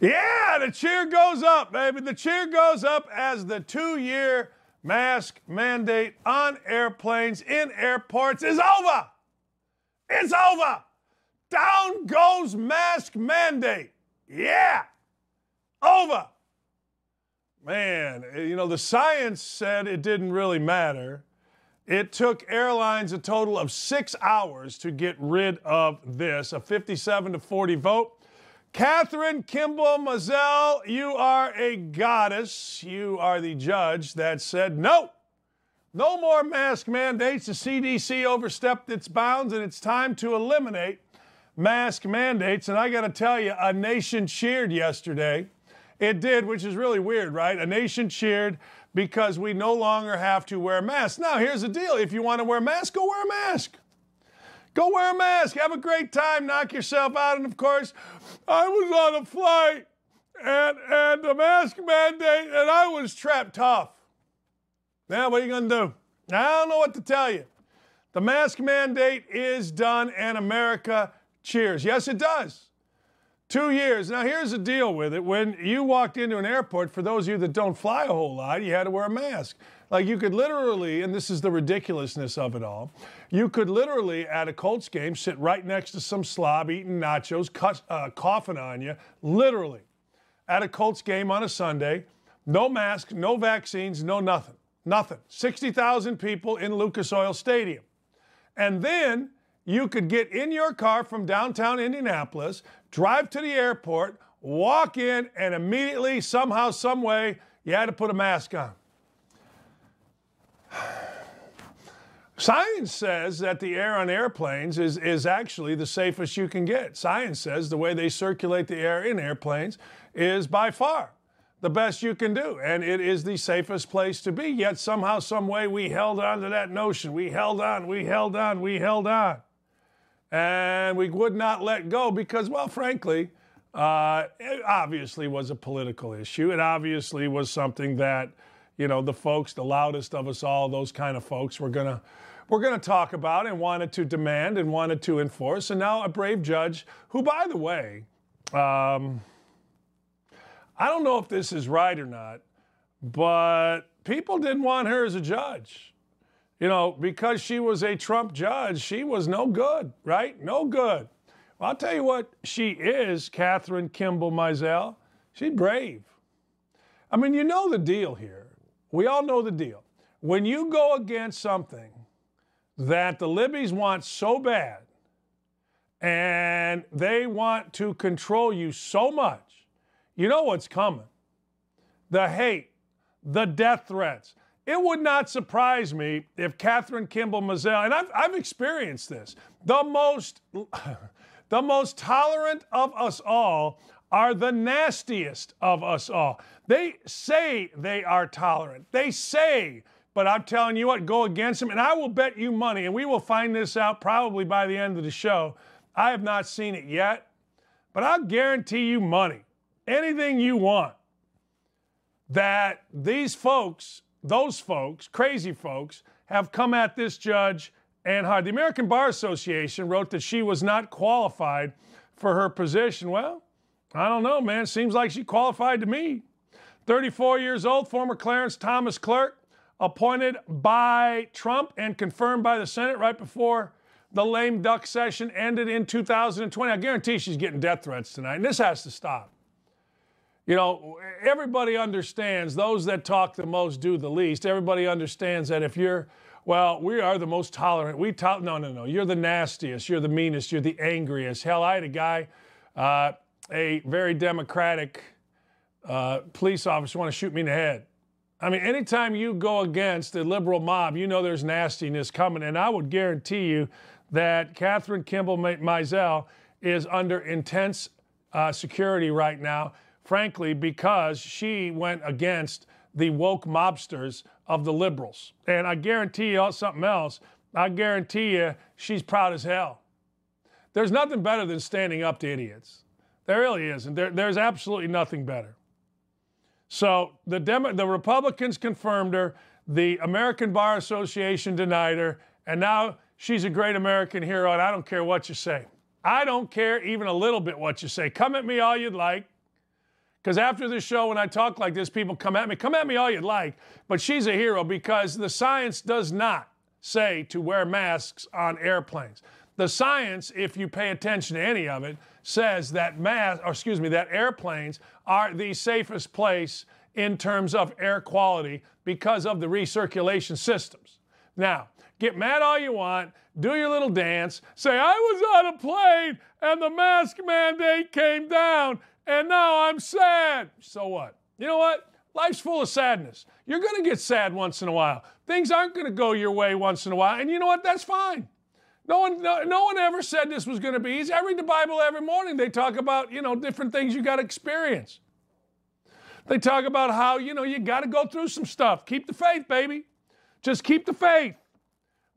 Yeah, the cheer goes up, baby. The cheer goes up as the 2-year mask mandate on airplanes, in airports is over. It's over. Down goes mask mandate. Yeah, over. Man, you know, the science said it didn't really matter. It took airlines a total of 6 hours to get rid of this, a 57-40 vote. Catherine Kimball Mazel, you are a goddess. You are the judge that said no. No more mask mandates. The CDC overstepped its bounds, and it's time to eliminate mask mandates. And I got to tell you, a nation cheered yesterday. It did, which is really weird, right? A nation cheered because we no longer have to wear masks. Now, here's the deal. If you want to wear a mask, go wear a mask. Go wear a mask. Have a great time. Knock yourself out. And, of course, I was on a flight and the mask mandate, and I was trapped tough. Now, what are you going to do? I don't know what to tell you. The mask mandate is done, and America cheers. Yes, it does. 2 years. Now, here's the deal with it. When you walked into an airport, for those of you that don't fly a whole lot, you had to wear a mask. Like, you could literally, and this is the ridiculousness of it all, you could literally, at a Colts game, sit right next to some slob eating nachos, coughing on you, literally, at a Colts game on a Sunday, no mask, no vaccines, no nothing, nothing. 60,000 people in Lucas Oil Stadium. And then you could get in your car from downtown Indianapolis, drive to the airport, walk in, and immediately, somehow, some way, you had to put a mask on. Science says that the air on airplanes is actually the safest you can get. Science says the way they circulate the air in airplanes is by far the best you can do, and it is the safest place to be. Yet somehow, some way, we held on to that notion. We held on, we held on, we held on. And we would not let go because, well, frankly, it obviously was a political issue. It obviously was something that, you know, the folks, the loudest of us all, those kind of folks were gonna talk about and wanted to demand and wanted to enforce. And now a brave judge who, by the way, I don't know if this is right or not, but people didn't want her as a judge. You know, because she was a Trump judge, she was no good, right? No good. Well, I'll tell you what she is, Catherine Kimball Mazel. She's brave. I mean, you know the deal here. We all know the deal. When you go against something that the Libbies want so bad and they want to control you so much, you know what's coming. The hate, the death threats. It would not surprise me if Catherine Kimball Mazel, and I've experienced this, the most tolerant of us all are the nastiest of us all. They say they are tolerant. They say, but I'm telling you what, go against them. And I will bet you money, and we will find this out probably by the end of the show. I have not seen it yet, but I'll guarantee you money, anything you want, that these folks, those folks, crazy folks, have come at this judge and hard. The American Bar Association wrote that she was not qualified for her position. Well, I don't know, man. Seems like she qualified to me. 34 years old, former Clarence Thomas clerk, appointed by Trump and confirmed by the Senate right before the lame duck session ended in 2020. I guarantee she's getting death threats tonight, and this has to stop. You know, everybody understands those that talk the most do the least. Everybody understands that if you're, well, we are the most tolerant. No. You're the nastiest. You're the meanest. You're the angriest. Hell, I had a guy, a very Democratic police officer want to shoot me in the head. I mean, anytime you go against the liberal mob, you know there's nastiness coming. And I would guarantee you that Catherine Kimball Mazel is under intense security right now, frankly, because she went against the woke mobsters of the liberals. And I guarantee you something else. I guarantee you she's proud as hell. There's nothing better than standing up to idiots. There really isn't. There's absolutely nothing better. So the Republicans confirmed her, the American Bar Association denied her, and now she's a great American hero, and I don't care what you say. I don't care even a little bit what you say. Come at me all you'd like. Because after the show, when I talk like this, people come at me all you'd like, but she's a hero because the science does not say to wear masks on airplanes. The science, if you pay attention to any of it, says that that airplanes are the safest place in terms of air quality because of the recirculation systems. Now, get mad all you want, do your little dance, say, I was on a plane and the mask mandate came down and now I'm sad. So what? You know what? Life's full of sadness. You're going to get sad once in a while. Things aren't going to go your way once in a while. And you know what? That's fine. No one ever said this was going to be easy. I read the Bible every morning. They talk about, you know, different things you got to experience. They talk about how, you know, you got to go through some stuff. Keep the faith, baby. Just keep the faith.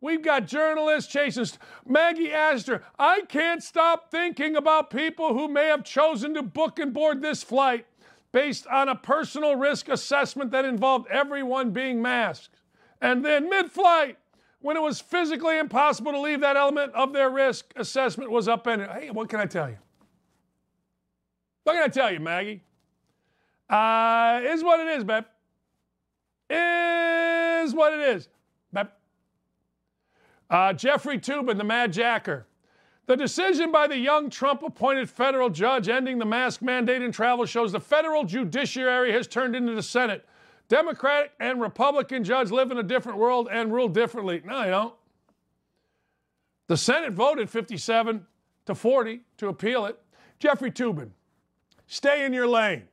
We've got journalists chasing Maggie Astor. I can't stop thinking about people who may have chosen to book and board this flight based on a personal risk assessment that involved everyone being masked. And then mid-flight, when it was physically impossible to leave, that element of their risk assessment was upended. Hey, what can I tell you? What can I tell you, Maggie? It is what it is, babe. It is what it is, babe. Jeffrey Toobin, the Mad Jacker. The decision by the young Trump-appointed federal judge ending the mask mandate in travel shows the federal judiciary has turned into the Senate. Democratic and Republican judges live in a different world and rule differently. No, you don't. The Senate voted 57-40 to appeal it. Jeffrey Toobin, stay in your lane.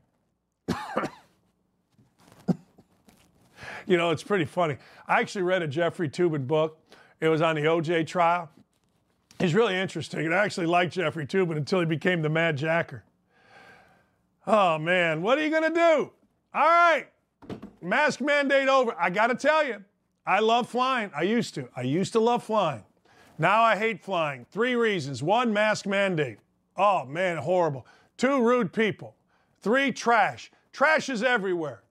You know, it's pretty funny. I actually read a Jeffrey Toobin book. It was on the O.J. trial. He's really interesting. And I actually liked Jeffrey Toobin until he became the Mad Jacker. Oh, man, what are you going to do? All right. Mask mandate over. I got to tell you, I love flying. I used to love flying. Now I hate flying. 3 reasons. 1, mask mandate. Oh, man, horrible. 2, rude people. 3, trash. Trash is everywhere.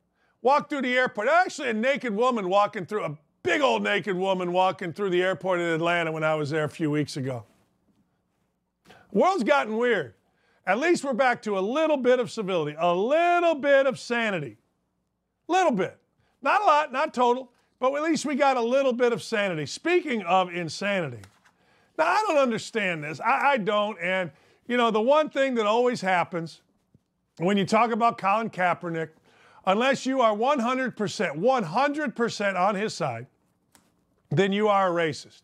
Walk through the airport. Actually, a naked woman walking through, a big old naked woman walking through the airport in Atlanta when I was there a few weeks ago. World's gotten weird. At least we're back to a little bit of civility, a little bit of sanity. Little bit. Not a lot, not total, but at least we got a little bit of sanity. Speaking of insanity, now I don't understand this. I don't, and you know, the one thing that always happens when you talk about Colin Kaepernick, unless you are 100% on his side, then you are a racist.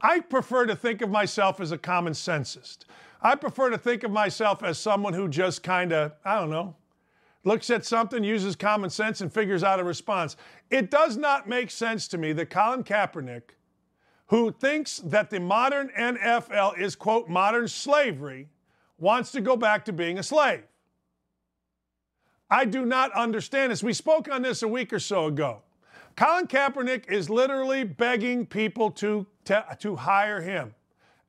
I prefer to think of myself as a common sensist. I prefer to think of myself as someone who just kind of, I don't know, looks at something, uses common sense, and figures out a response. It does not make sense to me that Colin Kaepernick, who thinks that the modern NFL is, quote, modern slavery, wants to go back to being a slave. I do not understand this. We spoke on this a week or so ago. Colin Kaepernick is literally begging people to hire him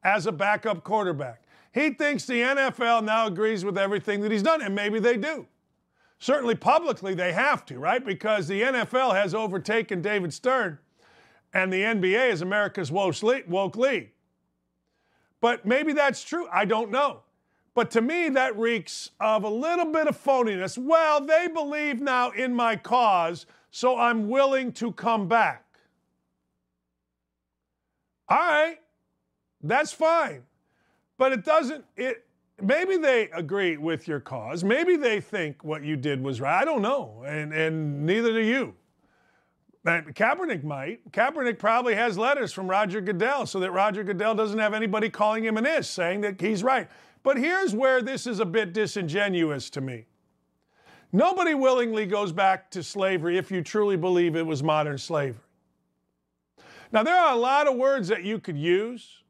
as a backup quarterback. He thinks the NFL now agrees with everything that he's done, and maybe they do. Certainly publicly they have to, right? Because the NFL has overtaken David Stern and the NBA is America's woke league. But maybe that's true. I don't know. But to me, that reeks of a little bit of phoniness. Well, they believe now in my cause, so I'm willing to come back. All right. That's fine. But it doesn't... Maybe they agree with your cause. Maybe they think what you did was right. I don't know, and neither do you. And Kaepernick might. Kaepernick probably has letters from Roger Goodell so that Roger Goodell doesn't have anybody calling him an ish, saying that he's right. But here's where this is a bit disingenuous to me. Nobody willingly goes back to slavery if you truly believe it was modern slavery. Now, there are a lot of words that you could use,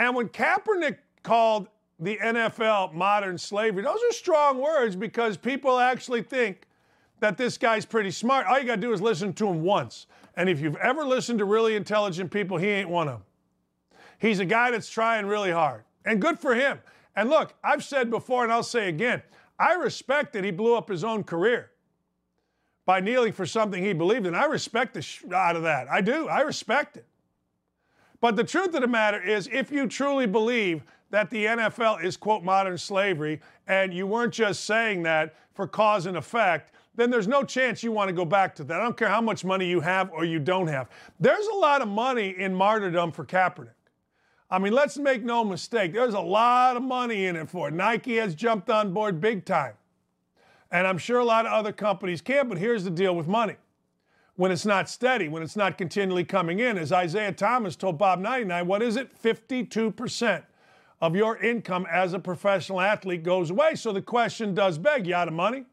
and when Kaepernick called the NFL modern slavery, those are strong words because people actually think that this guy's pretty smart. All you got to do is listen to him once. And if you've ever listened to really intelligent people, he ain't one of them. He's a guy that's trying really hard. And good for him. And look, I've said before and I'll say again, I respect that he blew up his own career by kneeling for something he believed in. I respect the shit out of that. I do. I respect it. But the truth of the matter is, if you truly believe that the NFL is, quote, modern slavery, and you weren't just saying that for cause and effect, then there's no chance you want to go back to that. I don't care how much money you have or you don't have. There's a lot of money in martyrdom for Kaepernick. I mean, let's make no mistake. There's a lot of money in it for it. Nike has jumped on board big time. And I'm sure a lot of other companies can, but here's the deal with money. When it's not steady, when it's not continually coming in, as Isaiah Thomas told Bob 99, what is it? 52% of your income as a professional athlete goes away. So the question does beg, you out of money?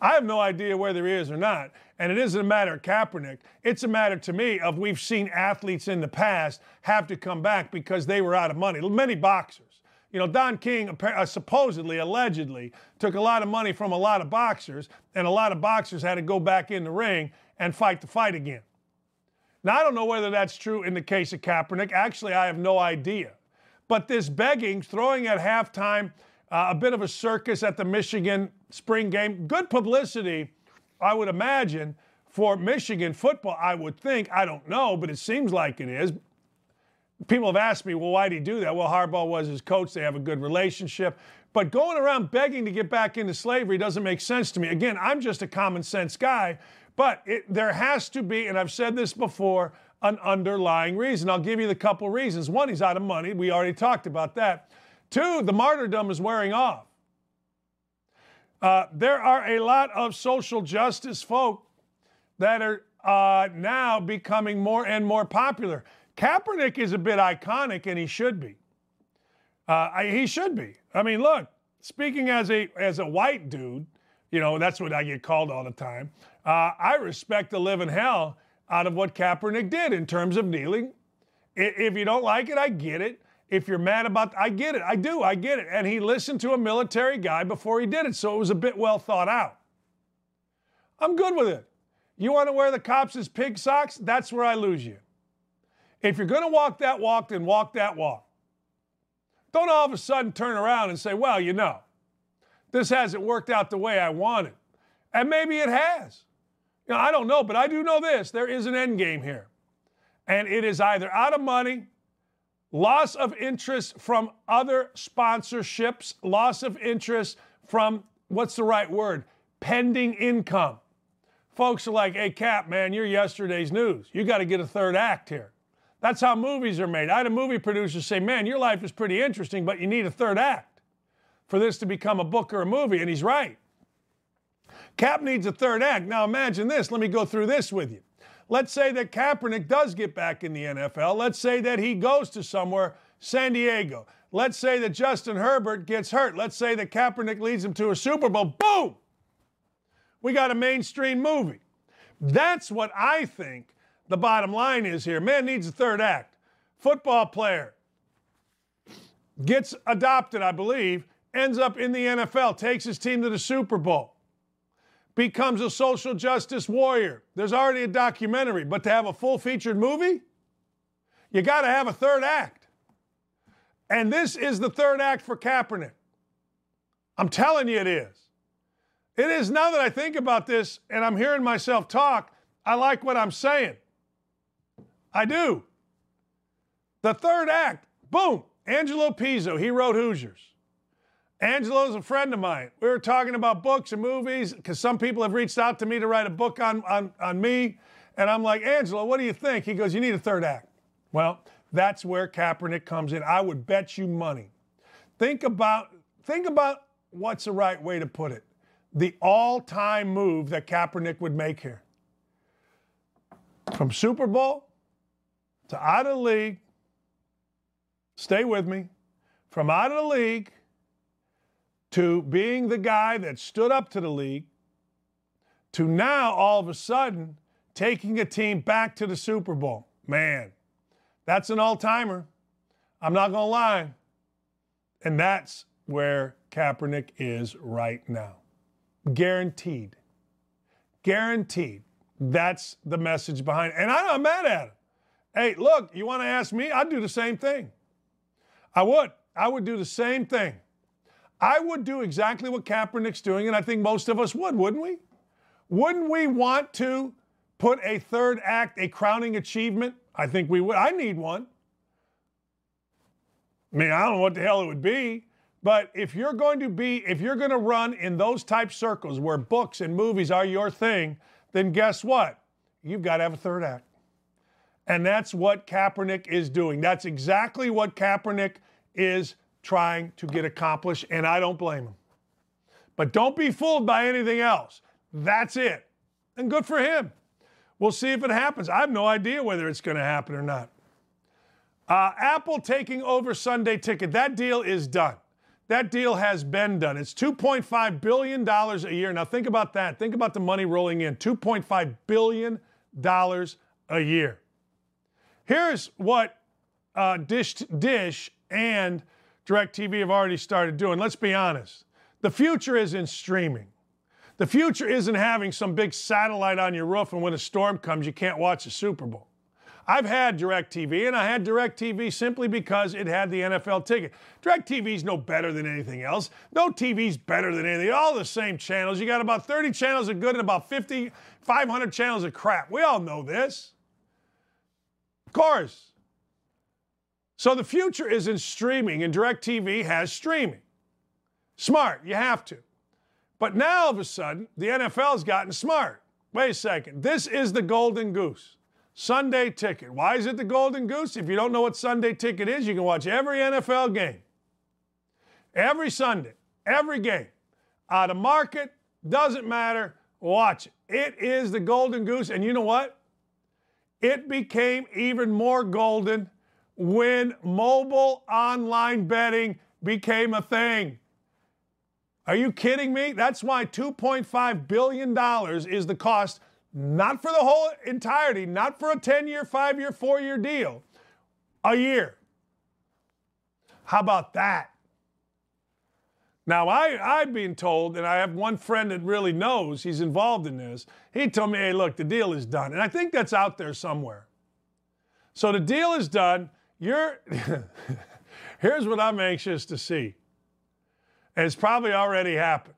I have no idea whether he is or not, and it isn't a matter of Kaepernick. It's a matter to me of we've seen athletes in the past have to come back because they were out of money. Many boxers. You know, Don King supposedly, allegedly, took a lot of money from a lot of boxers, and a lot of boxers had to go back in the ring and fight the fight again. Now, I don't know whether that's true in the case of Kaepernick. Actually, I have no idea. But this begging, throwing at halftime, a bit of a circus at the Michigan spring game. Good publicity, I would imagine, for Michigan football, I would think. I don't know, but it seems like it is. People have asked me, well, why did he do that? Well, Harbaugh was his coach. They have a good relationship. But going around begging to get back into slavery doesn't make sense to me. Again, I'm just a common sense guy. But there has to be, and I've said this before, an underlying reason. I'll give you the couple reasons. One, he's out of money. We already talked about that. Two, the martyrdom is wearing off. There are a lot of social justice folk that are now becoming more and more popular. Kaepernick is a bit iconic, and he should be. He should be. I mean, look, speaking as a white dude, you know, that's what I get called all the time. I respect the living hell out of what Kaepernick did in terms of kneeling. If you don't like it, I get it. If you're mad about it, I get it. I do. I get it. And he listened to a military guy before he did it, so it was a bit well thought out. I'm good with it. You want to wear the cops' pig socks? That's where I lose you. If you're going to walk that walk, then walk that walk. Don't all of a sudden turn around and say, well, you know, this hasn't worked out the way I wanted. And maybe it has. You know, I don't know, but I do know this. There is an end game here. And it is either out of money, loss of interest from other sponsorships, loss of interest from, what's the right word, pending income. Folks are like, hey, Cap, man, you're yesterday's news. You got to get a third act here. That's how movies are made. I had a movie producer say, man, your life is pretty interesting, but you need a third act for this to become a book or a movie, and he's right. Cap needs a third act. Now imagine this. Let me go through this with you. Let's say that Kaepernick does get back in the NFL. Let's say that he goes to somewhere, San Diego. Let's say that Justin Herbert gets hurt. Let's say that Kaepernick leads him to a Super Bowl. Boom! We got a mainstream movie. That's what I think the bottom line is here. Man needs a third act. Football player gets adopted, I believe, ends up in the NFL, takes his team to the Super Bowl. Becomes a social justice warrior. There's already a documentary, but to have a full-featured movie, you got to have a third act. And this is the third act for Kaepernick. I'm telling you it is. It is. Now that I think about this and I'm hearing myself talk, I like what I'm saying. I do. The third act, boom, Angelo Pizzo, he wrote Hoosiers. Angelo's a friend of mine. We were talking about books and movies because some people have reached out to me to write a book on me. And I'm like, Angelo, what do you think? He goes, you need a third act. Well, that's where Kaepernick comes in. I would bet you money. Think about what's the right way to put it. The all-time move that Kaepernick would make here. From Super Bowl to out of the league. Stay with me. From out of the league to being the guy that stood up to the league, to now all of a sudden taking a team back to the Super Bowl. Man, that's an all-timer. I'm not going to lie. And that's where Kaepernick is right now. Guaranteed. Guaranteed. That's the message behind it. And I'm not mad at him. Hey, look, you want to ask me? I'd do the same thing. I would. I would do the same thing. I would do exactly what Kaepernick's doing, and I think most of us would, wouldn't we? Wouldn't we want to put a third act, a crowning achievement I think we would. I need one. I mean, I don't know what the hell it would be, but if you're going to run in those type circles where books and movies are your thing, then guess what? You've got to have a third act. And that's what Kaepernick is doing. That's exactly what Kaepernick is trying to get accomplished, and I don't blame him. But don't be fooled by anything else. That's it. And good for him. We'll see if it happens. I have no idea whether it's going to happen or not. Apple taking over Sunday Ticket. That deal is done. That deal has been done. It's $2.5 billion a year. Now think about that. Think about the money rolling in. $2.5 billion a year. Here's what Dish and DirecTV have already started doing. Let's be honest. The future is in streaming. The future isn't having some big satellite on your roof and when a storm comes, you can't watch the Super Bowl. I've had DirecTV, and I had DirecTV simply because it had the NFL ticket. DirecTV's no better than anything else. No TV's better than anything. All the same channels. You got about 30 channels of good and about 500 channels of crap. We all know this. Of course. So the future is in streaming, and DirecTV has streaming. Smart. You have to. But now, all of a sudden, the NFL's gotten smart. Wait a second. This is the golden goose. Sunday Ticket. Why is it the golden goose? If you don't know what Sunday Ticket is, you can watch every NFL game. Every Sunday. Every game. Out of market. Doesn't matter. Watch it. It is the golden goose. And you know what? It became even more golden when mobile online betting became a thing. Are you kidding me? That's why $2.5 billion is the cost, not for the whole entirety, not for a 10-year, 5-year, 4-year deal, a year. How about that? Now, I've been told, and I have one friend that really knows, he's involved in this, he told me, hey, look, the deal is done. And I think that's out there somewhere. So the deal is done. Here's what I'm anxious to see. And it's probably already happened.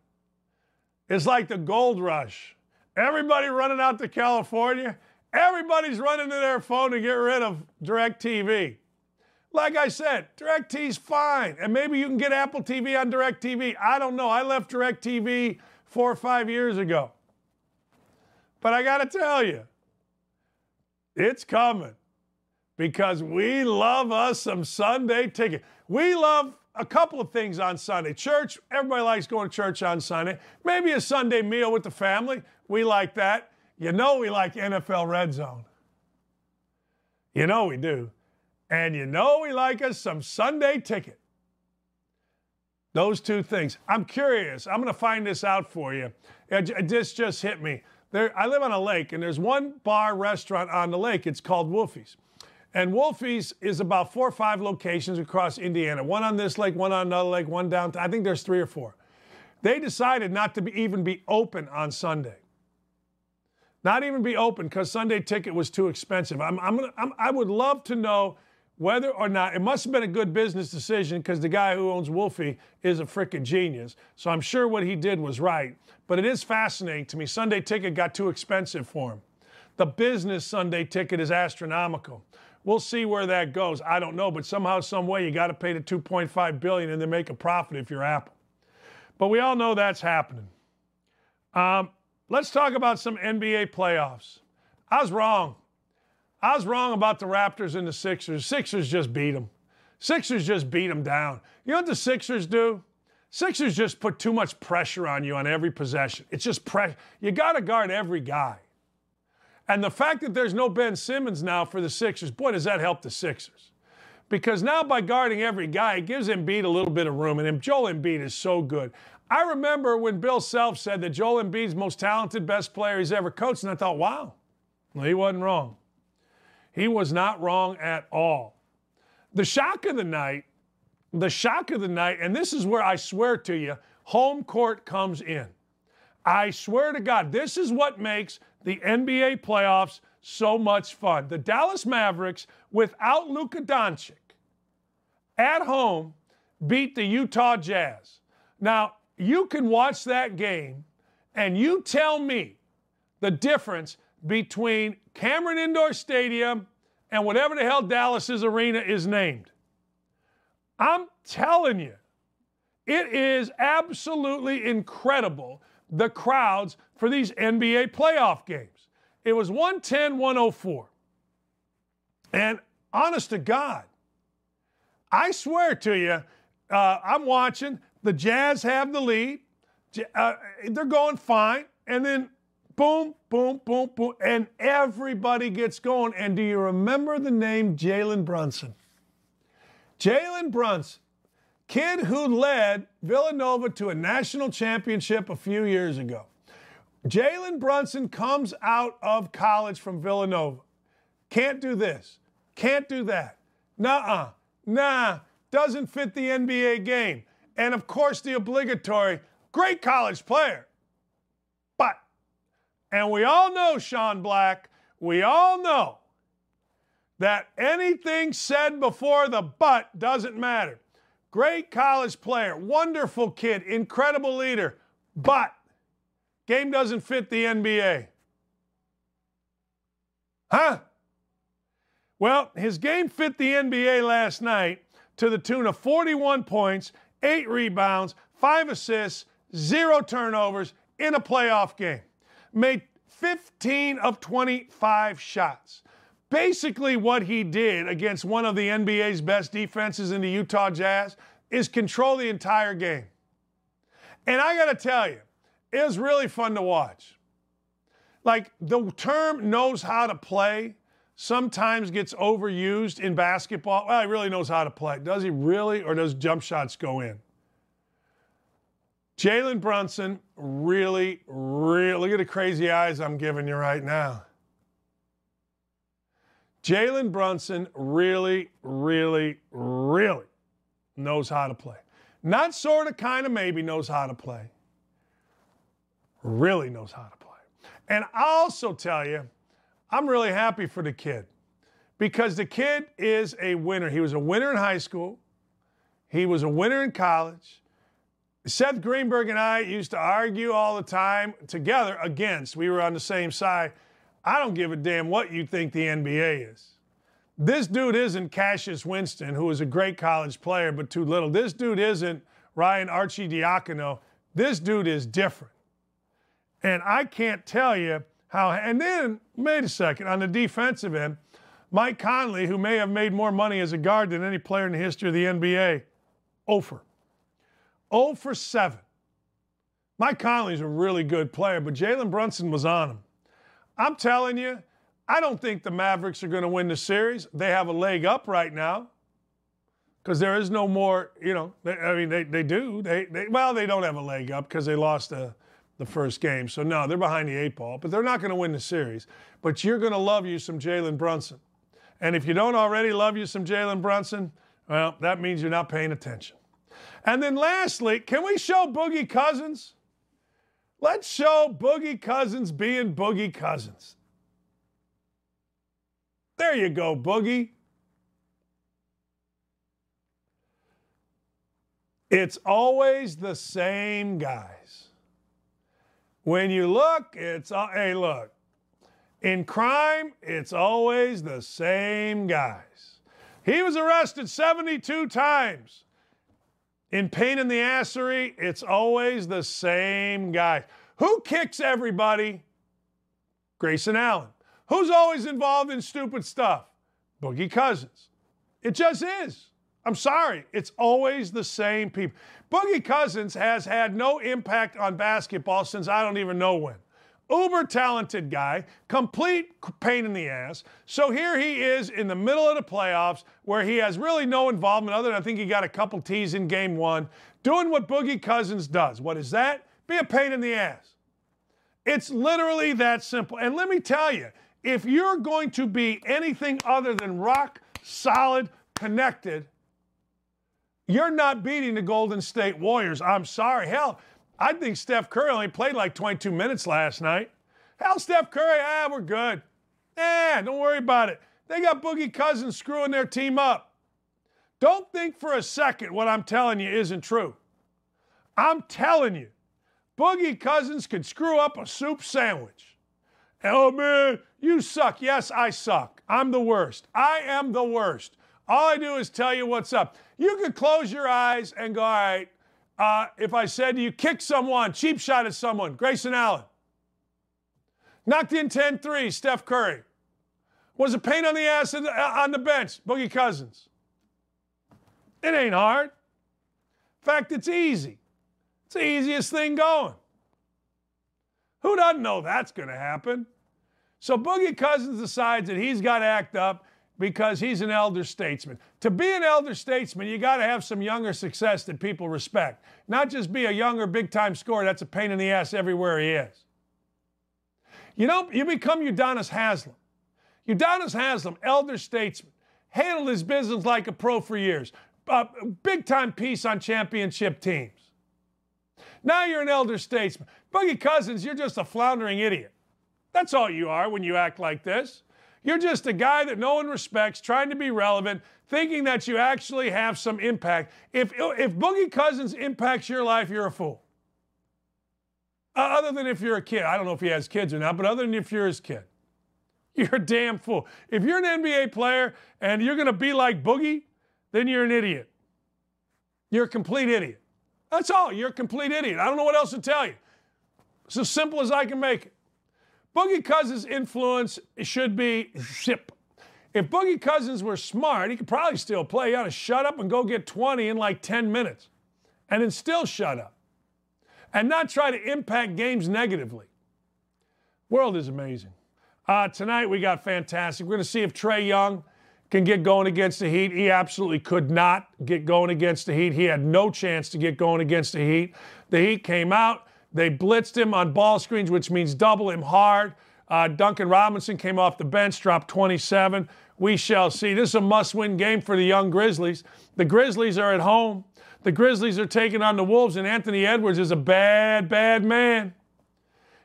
It's like the gold rush. Everybody running out to California. Everybody's running to their phone to get rid of DirecTV. Like I said, DirecTV's fine. And maybe you can get Apple TV on DirecTV. I don't know. I left DirecTV 4 or 5 years ago. But I got to tell you, it's coming. Because we love us some Sunday Ticket. We love a couple of things on Sunday. Church, everybody likes going to church on Sunday. Maybe a Sunday meal with the family. We like that. You know we like NFL Red Zone. You know we do. And you know we like us some Sunday Ticket. Those two things. I'm curious. I'm going to find this out for you. This just hit me. I live on a lake, and there's one bar restaurant on the lake. It's called Wolfie's. And Wolfie's is about 4 or 5 locations across Indiana. One on this lake, one on another lake, one downtown. I think there's 3 or 4. They decided not to even be open on Sunday. Not even be open because Sunday Ticket was too expensive. I would love to know whether or not, it must have been a good business decision because the guy who owns Wolfie is a freaking genius. So I'm sure what he did was right. But it is fascinating to me. Sunday Ticket got too expensive for him. The business Sunday Ticket is astronomical. We'll see where that goes. I don't know, but somehow, some way, you got to pay the $2.5 billion and then make a profit if you're Apple. But we all know that's happening. Let's talk about some NBA playoffs. I was wrong. I was wrong about the Raptors and the Sixers. Sixers just beat them. Sixers just beat them down. You know what the Sixers do? Sixers just put too much pressure on you on every possession. It's just pressure. You got to guard every guy. And the fact that there's no Ben Simmons now for the Sixers, boy, does that help the Sixers. Because now by guarding every guy, it gives Embiid a little bit of room. And Joel Embiid is so good. I remember when Bill Self said that Joel Embiid's most talented, best player he's ever coached. And I thought, wow, well, he wasn't wrong. He was not wrong at all. The shock of the night, and this is where I swear to you, home court comes in. I swear to God, this is what makes the NBA playoffs so much fun. The Dallas Mavericks, without Luka Doncic, at home, beat the Utah Jazz. Now, you can watch that game, and you tell me the difference between Cameron Indoor Stadium and whatever the hell Dallas's arena is named. I'm telling you, it is absolutely incredible, the crowds for these NBA playoff games. It was 110-104. And honest to God, I swear to you, I'm watching. The Jazz have the lead. They're going fine. And then boom, boom, boom, boom. And everybody gets going. And do you remember the name Jalen Brunson? Jalen Brunson, kid who led Villanova to a national championship a few years ago. Jalen Brunson comes out of college from Villanova. Can't do this. Can't do that. Nuh-uh. Nah. Doesn't fit the NBA game. And, of course, the obligatory, great college player. But, and we all know, Sean Black, we all know that anything said before the but doesn't matter. Great college player, wonderful kid, incredible leader, but game doesn't fit the NBA. Huh? Well, his game fit the NBA last night to the tune of 41 points, 8 rebounds, 5 assists, 0 turnovers in a playoff game. Made 15 of 25 shots. Basically what he did against one of the NBA's best defenses in the Utah Jazz is control the entire game. And I got to tell you, it was really fun to watch. Like, the term knows how to play sometimes gets overused in basketball. Well, he really knows how to play. Does he really, or does jump shots go in? Jalen Brunson really, look at the crazy eyes I'm giving you right now. Jalen Brunson really knows how to play. Not sort of, kind of, maybe knows how to play. Really knows how to play. And I also tell you, I'm really happy for the kid because the kid is a winner. He was a winner in high school. He was a winner in college. Seth Greenberg and I used to argue all the time together against. We were on the same side. I don't give a damn what you think the NBA is. This dude isn't Cassius Winston, who is a great college player, but too little. This dude isn't Ryan Arcidiacono. This dude is different. And I can't tell you how. And then, wait a second, on the defensive end, Mike Conley, who may have made more money as a guard than any player in the history of the NBA, 0 for 7. Mike Conley's a really good player, but Jalen Brunson was on him. I'm telling you, I don't think the Mavericks are going to win the series. They have a leg up right now because there is no more, you know, they don't have a leg up because they lost the first game. So, no, they're behind the 8 ball, but they're not going to win the series. But you're going to love you some Jalen Brunson. And if you don't already love you some Jalen Brunson, well, that means you're not paying attention. And then lastly, can we show Boogie Cousins? Let's show Boogie Cousins being Boogie Cousins. There you go, Boogie. It's always the same guys. When you look, it's, hey, look. In crime, it's always the same guys. He was arrested 72 times. In pain in the assery, it's always the same guy. Who kicks everybody? Grayson Allen. Who's always involved in stupid stuff? Boogie Cousins. It just is. I'm sorry. It's always the same people. Boogie Cousins has had no impact on basketball since I don't even know when. Uber talented guy, complete pain in the ass. So here he is in the middle of the playoffs where he has really no involvement other than I think he got a couple tees in game 1, doing what Boogie Cousins does. What is that? Be a pain in the ass. It's literally that simple. And let me tell you, if you're going to be anything other than rock solid connected, you're not beating the Golden State Warriors. I'm sorry. Hell, I think Steph Curry only played like 22 minutes last night. Hell, Steph Curry, we're good. Don't worry about it. They got Boogie Cousins screwing their team up. Don't think for a second what I'm telling you isn't true. I'm telling you, Boogie Cousins could screw up a soup sandwich. Oh, man, You suck. Yes, I suck. I'm the worst. I am the worst. All I do is tell you what's up. You could close your eyes and go, all right, if I said to you, kick someone, cheap shot at someone, Grayson Allen. Knocked in 10-3, Steph Curry. Was a pain on the ass on the bench, Boogie Cousins. It ain't hard. In fact, it's easy. It's the easiest thing going. Who doesn't know that's going to happen? So Boogie Cousins decides that he's got to act up because he's an elder statesman. To be an elder statesman, you got to have some younger success that people respect. Not just be a younger big-time scorer. That's a pain in the ass everywhere he is. You know, you become Udonis Haslam. Udonis Haslam, elder statesman, handled his business like a pro for years. Big-time piece on championship teams. Now you're an elder statesman. Boogie Cousins, you're just a floundering idiot. That's all you are when you act like this. You're just a guy that no one respects, trying to be relevant, thinking that you actually have some impact. If Boogie Cousins impacts your life, you're a fool. Other than if you're a kid. I don't know if he has kids or not, but other than if you're his kid. You're a damn fool. If you're an NBA player and you're going to be like Boogie, then you're an idiot. You're a complete idiot. That's all. You're a complete idiot. I don't know what else to tell you. It's as simple as I can make it. Boogie Cousins' influence should be zip. If Boogie Cousins were smart, he could probably still play. He ought to shut up and go get 20 in like 10 minutes and then still shut up and not try to impact games negatively. World is amazing. Tonight we got fantastic. We're going to see if Trae Young can get going against the Heat. He absolutely could not get going against the Heat. He had no chance to get going against the Heat. The Heat came out. They blitzed him on ball screens, which means double him hard. Duncan Robinson came off the bench, dropped 27. We shall see. This is a must-win game for the young Grizzlies. The Grizzlies are at home. The Grizzlies are taking on the Wolves, and Anthony Edwards is a bad, bad man.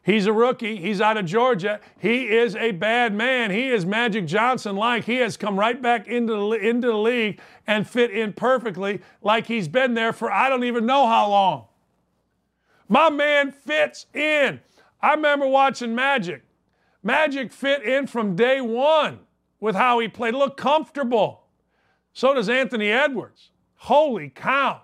He's a rookie. He's out of Georgia. He is a bad man. He is Magic Johnson-like. He has come right back into the league and fit in perfectly like he's been there for I don't even know how long. My man fits in. I remember watching Magic. Magic fit in from day one with how he played. Looked comfortable. So does Anthony Edwards. Holy cow.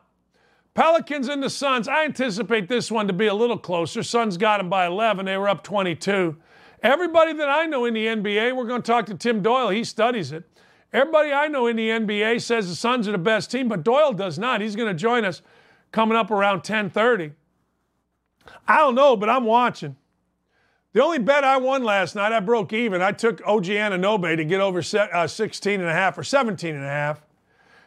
Pelicans and the Suns. I anticipate this one to be a little closer. Suns got them by 11. They were up 22. Everybody that I know in the NBA, we're going to talk to Tim Doyle. He studies it. Everybody I know in the NBA says the Suns are the best team, but Doyle does not. He's going to join us coming up around 10:30. I don't know, but I'm watching. The only bet I won last night, I broke even. I took OG Anunoby to get over 16.5 or 17.5.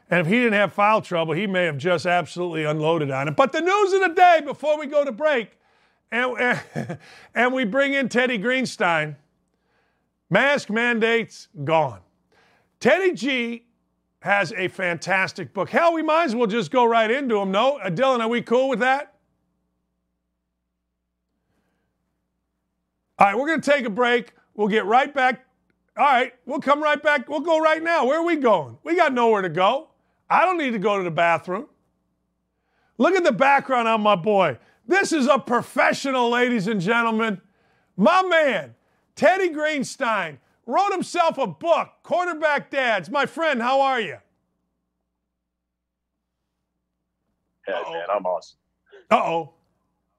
And if he didn't have foul trouble, he may have just absolutely unloaded on it. But the news of the day before we go to break, and we bring in Teddy Greenstein, mask mandates gone. Teddy G has a fantastic book. Hell, we might as well just go right into him. No, Dylan, are we cool with that? All right, we're going to take a break. We'll get right back. All right, we'll come right back. We'll go right now. Where are we going? We got nowhere to go. I don't need to go to the bathroom. Look at the background on my boy. This is a professional, ladies and gentlemen. My man, Teddy Greenstein, wrote himself a book, Quarterback Dads. My friend, how are you? Hey, man, I'm awesome. Uh-oh.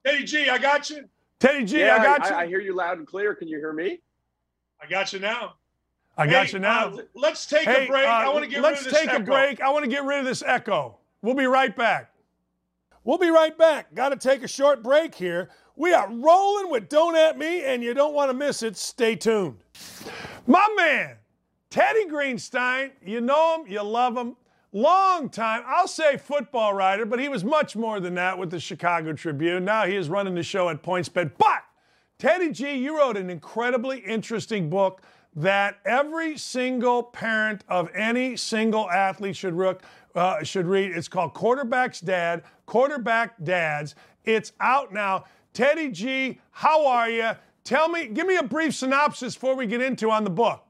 Teddy G, I got you. Teddy G, yeah, I got you. I hear you loud and clear. Can you hear me? I got you now. I got you now. Let's take a break. I want to get rid of this echo. I want to get rid of this echo. We'll be right back. We'll be right back. Got to take a short break here. We are rolling with Don't At Me, and you don't want to miss it. Stay tuned. My man, Teddy Greenstein, you know him, you love him. Long time, I'll say football writer, but he was much more than that with the Chicago Tribune. Now he is running the show at PointsBet. But Teddy G, you wrote an incredibly interesting book that every single parent of any single athlete should read. It's called Quarterback Dads. It's out now. Teddy G, how are you? Tell me, give me a brief synopsis before we get into on the book.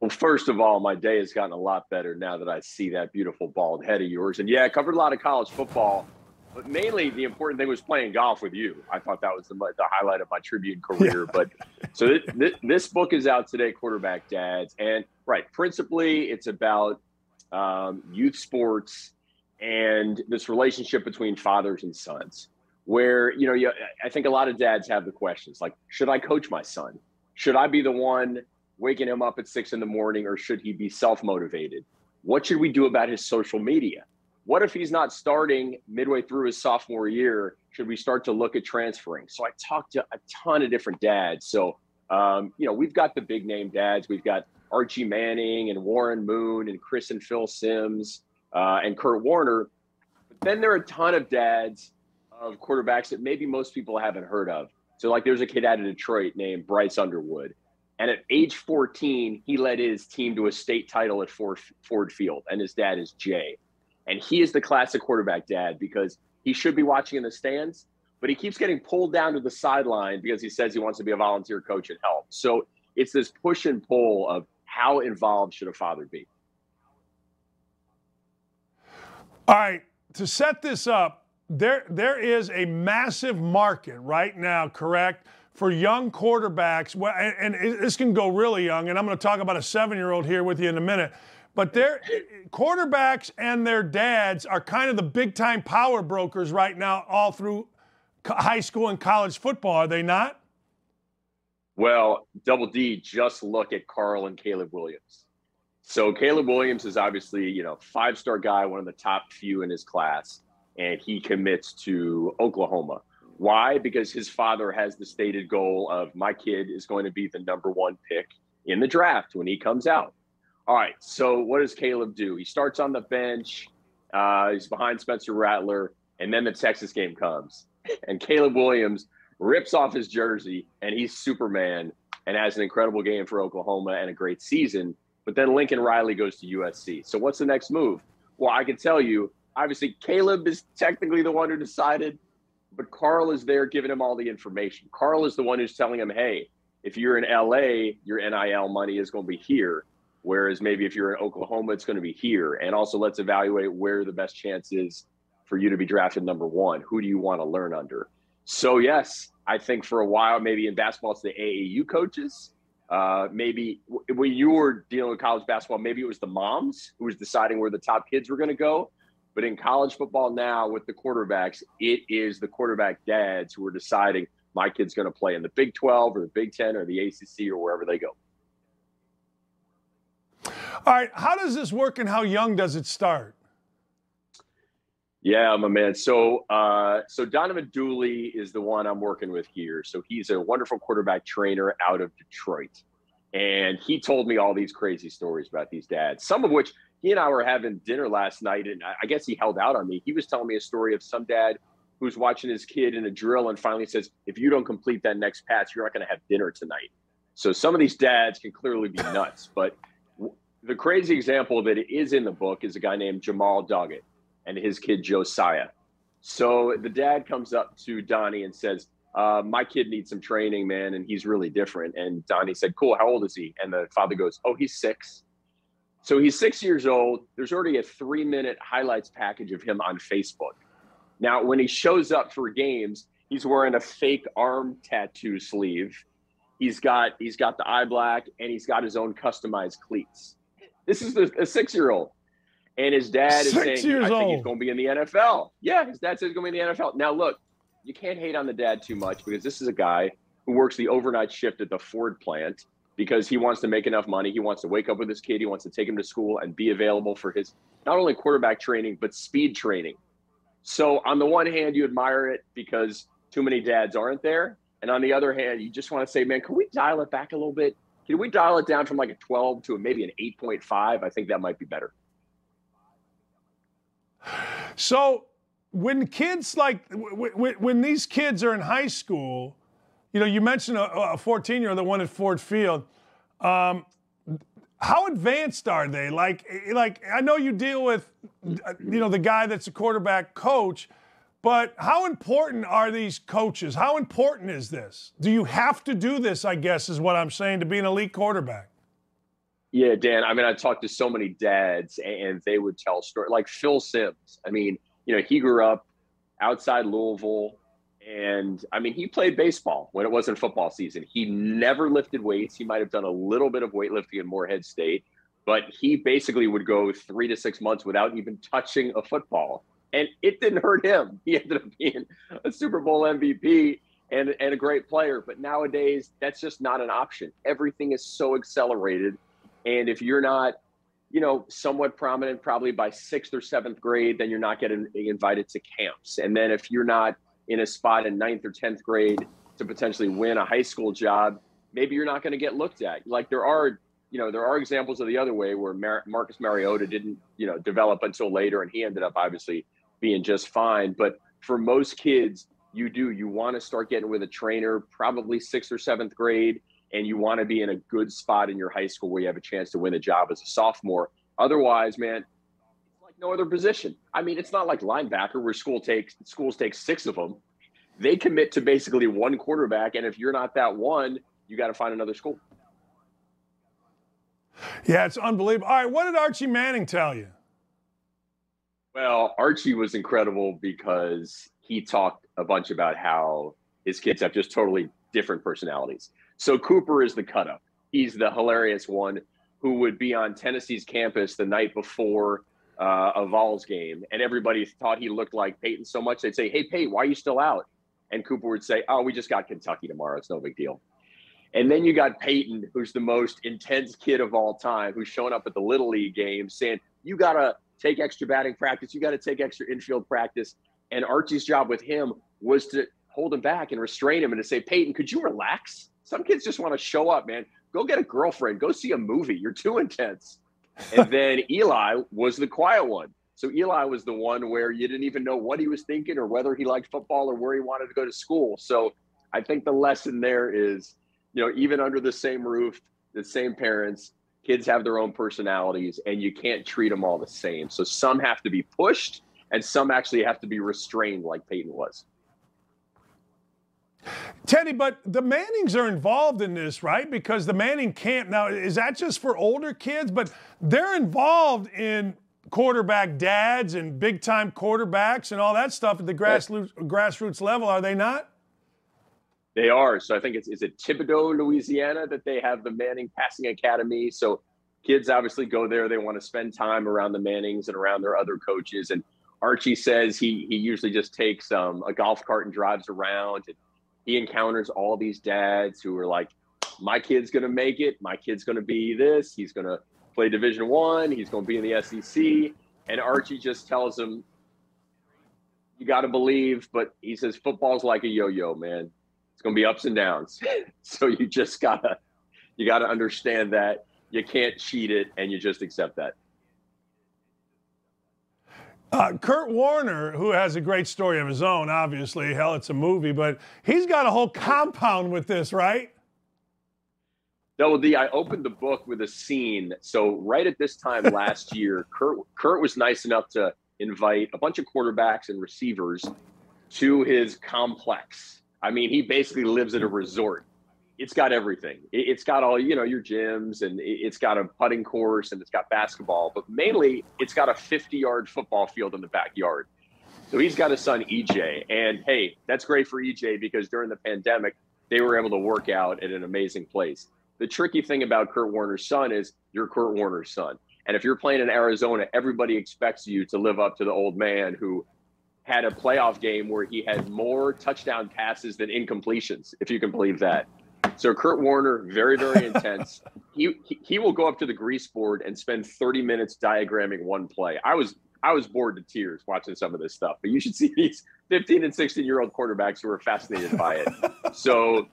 Well, first of all, my day has gotten a lot better now that I see that beautiful bald head of yours. And yeah, I covered a lot of college football But mainly the important thing was playing golf with you. I thought that was the highlight of my Tribune career. Yeah. But so this book is out today, Quarterback Dads. And right, principally it's about youth sports and this relationship between fathers and sons, where, you know, I think a lot of dads have the questions like, should I coach my son? Should I be the one waking him up at 6 a.m, or should he be self-motivated? What should we do about his social media? What if he's not starting midway through his sophomore year? Should we start to look at transferring? So I talked to a ton of different dads. So, you know, we've got the big name dads. We've got Archie Manning and Warren Moon and Chris and Phil Sims and Kurt Warner. But then there are a ton of dads of quarterbacks that maybe most people haven't heard of. So like there's a kid out of Detroit named Bryce Underwood. And at age 14, he led his team to a state title at Ford Field. And his dad is Jay. And he is the classic quarterback dad because he should be watching in the stands, but he keeps getting pulled down to the sideline because he says he wants to be a volunteer coach and help. So it's this push and pull of how involved should a father be? All right, to set this up, there is a massive market right now, correct, for young quarterbacks. Well, and this can go really young, and I'm going to talk about a 7-year-old here with you in a minute. But their quarterbacks and their dads are kind of the big-time power brokers right now all through high school and college football, are they not? Well, Double D, just look at Carl and Caleb Williams. So Caleb Williams is obviously, you know, five-star guy, one of the top few in his class, and he commits to Oklahoma. Why? Because his father has the stated goal of my kid is going to be the #1 pick in the draft when he comes out. All right, so what does Caleb do? He starts on the bench. He's behind Spencer Rattler, and then the Texas game comes. And Caleb Williams rips off his jersey, and he's Superman and has an incredible game for Oklahoma and a great season. But then Lincoln Riley goes to USC. So what's the next move? Well, I can tell you, obviously, Caleb is technically the one who decided, but Carl is there giving him all the information. Carl is the one who's telling him, hey, if you're in L.A., your NIL money is going to be here. Whereas maybe if you're in Oklahoma, it's going to be here. And also let's evaluate where the best chance is for you to be drafted #1. Who do you want to learn under? So, yes, I think for a while, maybe in basketball, it's the AAU coaches. Maybe when you were dealing with college basketball, maybe it was the moms who was deciding where the top kids were going to go. But in college football now with the quarterbacks, it is the quarterback dads who are deciding my kid's going to play in the Big 12 or the Big 10 or the ACC or wherever they go. All right, how does this work and how young does it start? Yeah, my man. So Donovan Dooley is the one I'm working with here. So he's a wonderful quarterback trainer out of Detroit. And he told me all these crazy stories about these dads, some of which he and I were having dinner last night, and I guess he held out on me. He was telling me a story of some dad who's watching his kid in a drill and finally says, if you don't complete that next pass, you're not going to have dinner tonight. So some of these dads can clearly be nuts, but the crazy example that is in the book is a guy named Jamal Doggett and his kid Josiah. So the dad comes up to Donnie and says, my kid needs some training, man, and he's really different. And Donnie said, cool, how old is he? And the father goes, oh, he's 6. So he's 6 years old. There's already a 3-minute highlights package of him on Facebook. Now, when he shows up for games, he's wearing a fake arm tattoo sleeve. He's got the eye black, and he's got his own customized cleats. This is a 6-year-old. And his dad is saying, I think he's going to be in the NFL. Yeah, his dad says he's going to be in the NFL. Now, look, you can't hate on the dad too much because this is a guy who works the overnight shift at the Ford plant because he wants to make enough money. He wants to wake up with his kid. He wants to take him to school and be available for his not only quarterback training, but speed training. So on the one hand, you admire it because too many dads aren't there. And on the other hand, you just want to say, man, can we dial it back a little bit? Can we dial it down from like a 12 to maybe an 8.5? I think that might be better. So when kids when these kids are in high school, you know, you mentioned a 14-year-old that won at Ford Field. How advanced are they? Like I know you deal with, you know, the guy that's a quarterback coach, but how important are these coaches? How important is this? Do you have to do this, I guess, is what I'm saying, to be an elite quarterback? Yeah, Dan, I mean, I talked to so many dads, and they would tell stories. Like Phil Sims, I mean, you know, he grew up outside Louisville. And I mean, he played baseball when it wasn't football season. He never lifted weights. He might have done a little bit of weightlifting in Morehead State, but he basically would go 3 to 6 months without even touching a football. And it didn't hurt him. He ended up being a Super Bowl MVP and a great player. But nowadays, that's just not an option. Everything is so accelerated. And if you're not, you know, somewhat prominent probably by 6th or 7th grade, then you're not getting invited to camps. And then if you're not in a spot in 9th or 10th grade to potentially win a high school job, maybe you're not going to get looked at. Like there are examples of the other way where Marcus Mariota didn't, develop until later, and he ended up obviously being just fine. But for most kids, you want to start getting with a trainer, probably 6th or 7th grade, and you want to be in a good spot in your high school where you have a chance to win a job as a sophomore. Otherwise, man, no other position. I mean, it's not like linebacker where schools take 6 of them. They commit to basically one quarterback, and if you're not that one, you got to find another school. Yeah, it's unbelievable. All right, what did Archie Manning tell you? Well, Archie was incredible because he talked a bunch about how his kids have just totally different personalities. So Cooper is the cut-up. He's the hilarious one who would be on Tennessee's campus the night before a Vols game, and everybody thought he looked like Peyton so much they'd say, "Hey, Peyton, why are you still out?" And Cooper would say, "Oh, we just got Kentucky tomorrow. It's no big deal." And then you got Peyton, who's the most intense kid of all time, who's showing up at the Little League game saying, "You got to take extra batting practice. You got to take extra infield practice." And Archie's job with him was to hold him back and restrain him and to say, "Peyton, could you relax? Some kids just want to show up, man. Go get a girlfriend. Go see a movie. You're too intense." And then Eli was the quiet one. So Eli was the one where you didn't even know what he was thinking or whether he liked football or where he wanted to go to school. So I think the lesson there is, even under the same roof, the same parents, kids have their own personalities, and you can't treat them all the same. So some have to be pushed and some actually have to be restrained like Peyton was. Teddy, but the Mannings are involved in this, right? Because the Manning camp, now, is that just for older kids? But they're involved in quarterback dads and big-time quarterbacks and all that stuff at the grassroots level, are they not? They are. So I think is it Thibodaux, Louisiana, that they have the Manning Passing Academy. So kids obviously go there. They want to spend time around the Mannings and around their other coaches. And Archie says he usually just takes a golf cart and drives around, and he encounters all these dads who are like, "My kid's going to make it. My kid's going to be this. He's going to play Division I. He's going to be in the SEC." And Archie just tells him, "You got to believe." But he says, "Football's like a yo-yo, man. It's going to be ups and downs. So you just got to understand that. You can't cheat it, and you just accept that." Kurt Warner, who has a great story of his own, obviously, hell, it's a movie, but he's got a whole compound with this, right? No, I opened the book with a scene. So right at this time last year, Kurt was nice enough to invite a bunch of quarterbacks and receivers to his complex. I mean, he basically lives at a resort. It's got everything. It's got all, your gyms, and it's got a putting course, and it's got basketball, but mainly it's got a 50-yard football field in the backyard. So he's got his son, EJ, and hey, that's great for EJ because during the pandemic, they were able to work out at an amazing place. The tricky thing about Kurt Warner's son is you're Kurt Warner's son. And if you're playing in Arizona, everybody expects you to live up to the old man who had a playoff game where he had more touchdown passes than incompletions, if you can believe that. So Kurt Warner, very, very intense. He will go up to the grease board and spend 30 minutes diagramming one play. I was bored to tears watching some of this stuff, but you should see these 15 and 16-year-old quarterbacks who are fascinated by it. So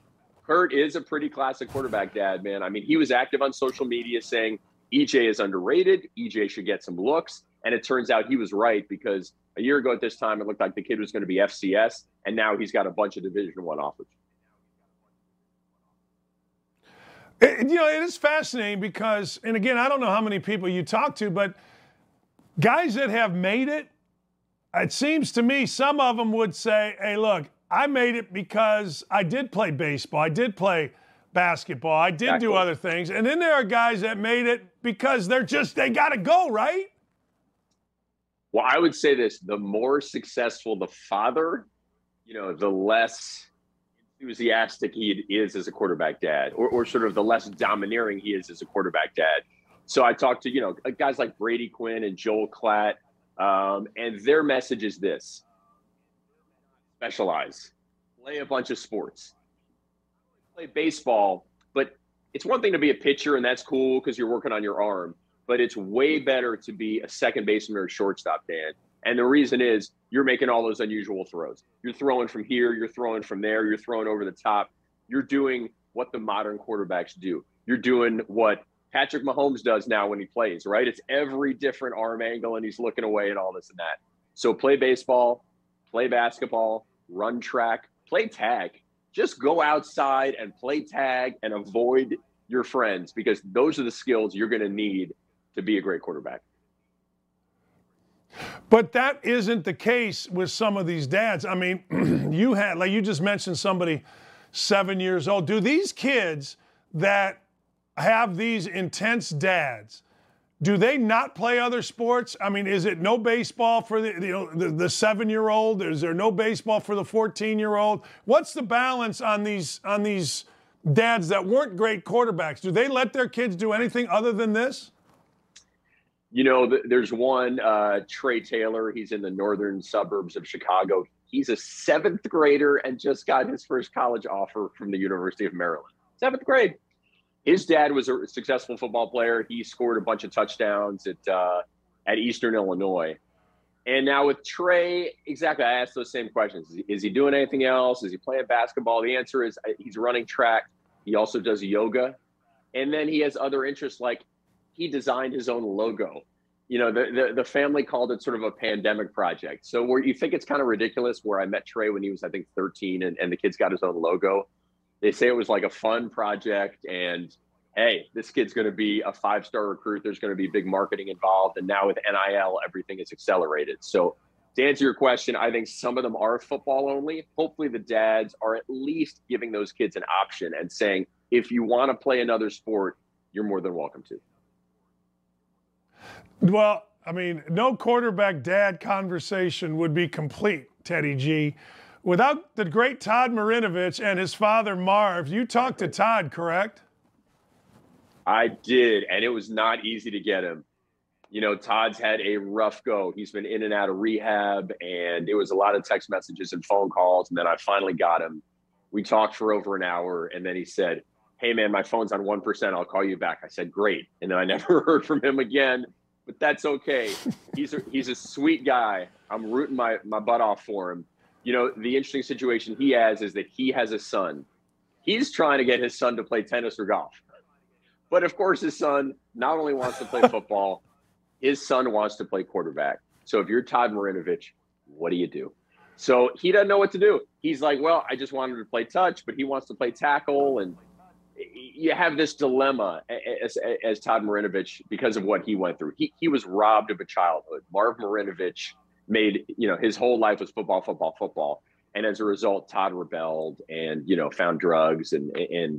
Kurt is a pretty classic quarterback dad, man. I mean, he was active on social media saying EJ is underrated. EJ should get some looks. And it turns out he was right because a year ago at this time, it looked like the kid was going to be FCS, and now he's got a bunch of Division I offers. It is fascinating because, and again, I don't know how many people you talk to, but guys that have made it, it seems to me some of them would say, "Hey, look, I made it because I did play baseball. I did play basketball. I did do other things." And then there are guys that made it because they got to go, right? Well, I would say this, the more successful the father, you know, the less enthusiastic he is as a quarterback dad, or sort of the less domineering he is as a quarterback dad. So I talked to, you know, guys like Brady Quinn and Joel Klatt, and their message is this: specialize, play a bunch of sports, play baseball. But it's one thing to be a pitcher, and that's cool because you're working on your arm, but it's way better to be a second baseman or a shortstop, Dan. And the reason is you're making all those unusual throws. You're throwing from here, you're throwing from there, you're throwing over the top. You're doing what the modern quarterbacks do. You're doing what Patrick Mahomes does now when he plays, right? It's every different arm angle, and he's looking away and all this and that. So play baseball, play basketball, run track, play tag. Just go outside and play tag and avoid your friends, because those are the skills you're going to need to be a great quarterback. But that isn't the case with some of these dads. I mean, you had, like you just mentioned, somebody 7 years old. Do these kids that have these intense dads, do they not play other sports? I mean, is it no baseball for the 7-year-old? Is there no baseball for the 14-year-old? What's the balance on these dads that weren't great quarterbacks? Do they let their kids do anything other than this? You know, there's one, Trey Taylor. He's in the northern suburbs of Chicago. He's a 7th grader and just got his first college offer from the University of Maryland. 7th grade. His dad was a successful football player. He scored a bunch of touchdowns at Eastern Illinois. And now with Trey, exactly, I asked those same questions. Is he doing anything else? Is he playing basketball? The answer is he's running track. He also does yoga. And then he has other interests, like he designed his own logo. You know, the family called it sort of a pandemic project. So where you think it's kind of ridiculous, where I met Trey when he was, I think, 13, and the kid's got his own logo. They say it was like a fun project, and hey, this kid's going to be a 5-star recruit. There's going to be big marketing involved. And now with NIL, everything is accelerated. So to answer your question, I think some of them are football only. Hopefully the dads are at least giving those kids an option and saying, if you want to play another sport, you're more than welcome to. Well, I mean, no quarterback dad conversation would be complete, Teddy G, without the great Todd Marinovich and his father, Marv. You talked to Todd, correct? I did, and it was not easy to get him. You know, Todd's had a rough go. He's been in and out of rehab, and it was a lot of text messages and phone calls, and then I finally got him. We talked for over an hour, and then he said, hey, man, my phone's on 1%. I'll call you back. I said, great, and then I never heard from him again. But that's okay. He's a sweet guy. I'm rooting my butt off for him. You know, the interesting situation he has is that he has a son. He's trying to get his son to play tennis or golf. But, of course, his son not only wants to play football, his son wants to play quarterback. So if you're Todd Marinovich, what do you do? So he doesn't know what to do. He's like, well, I just wanted to play touch, but he wants to play tackle. And you have this dilemma as Todd Marinovich because of what he went through. He was robbed of a childhood. Marv Marinovich made, you know, his whole life was football, football, football. And as a result, Todd rebelled and, you know, found drugs and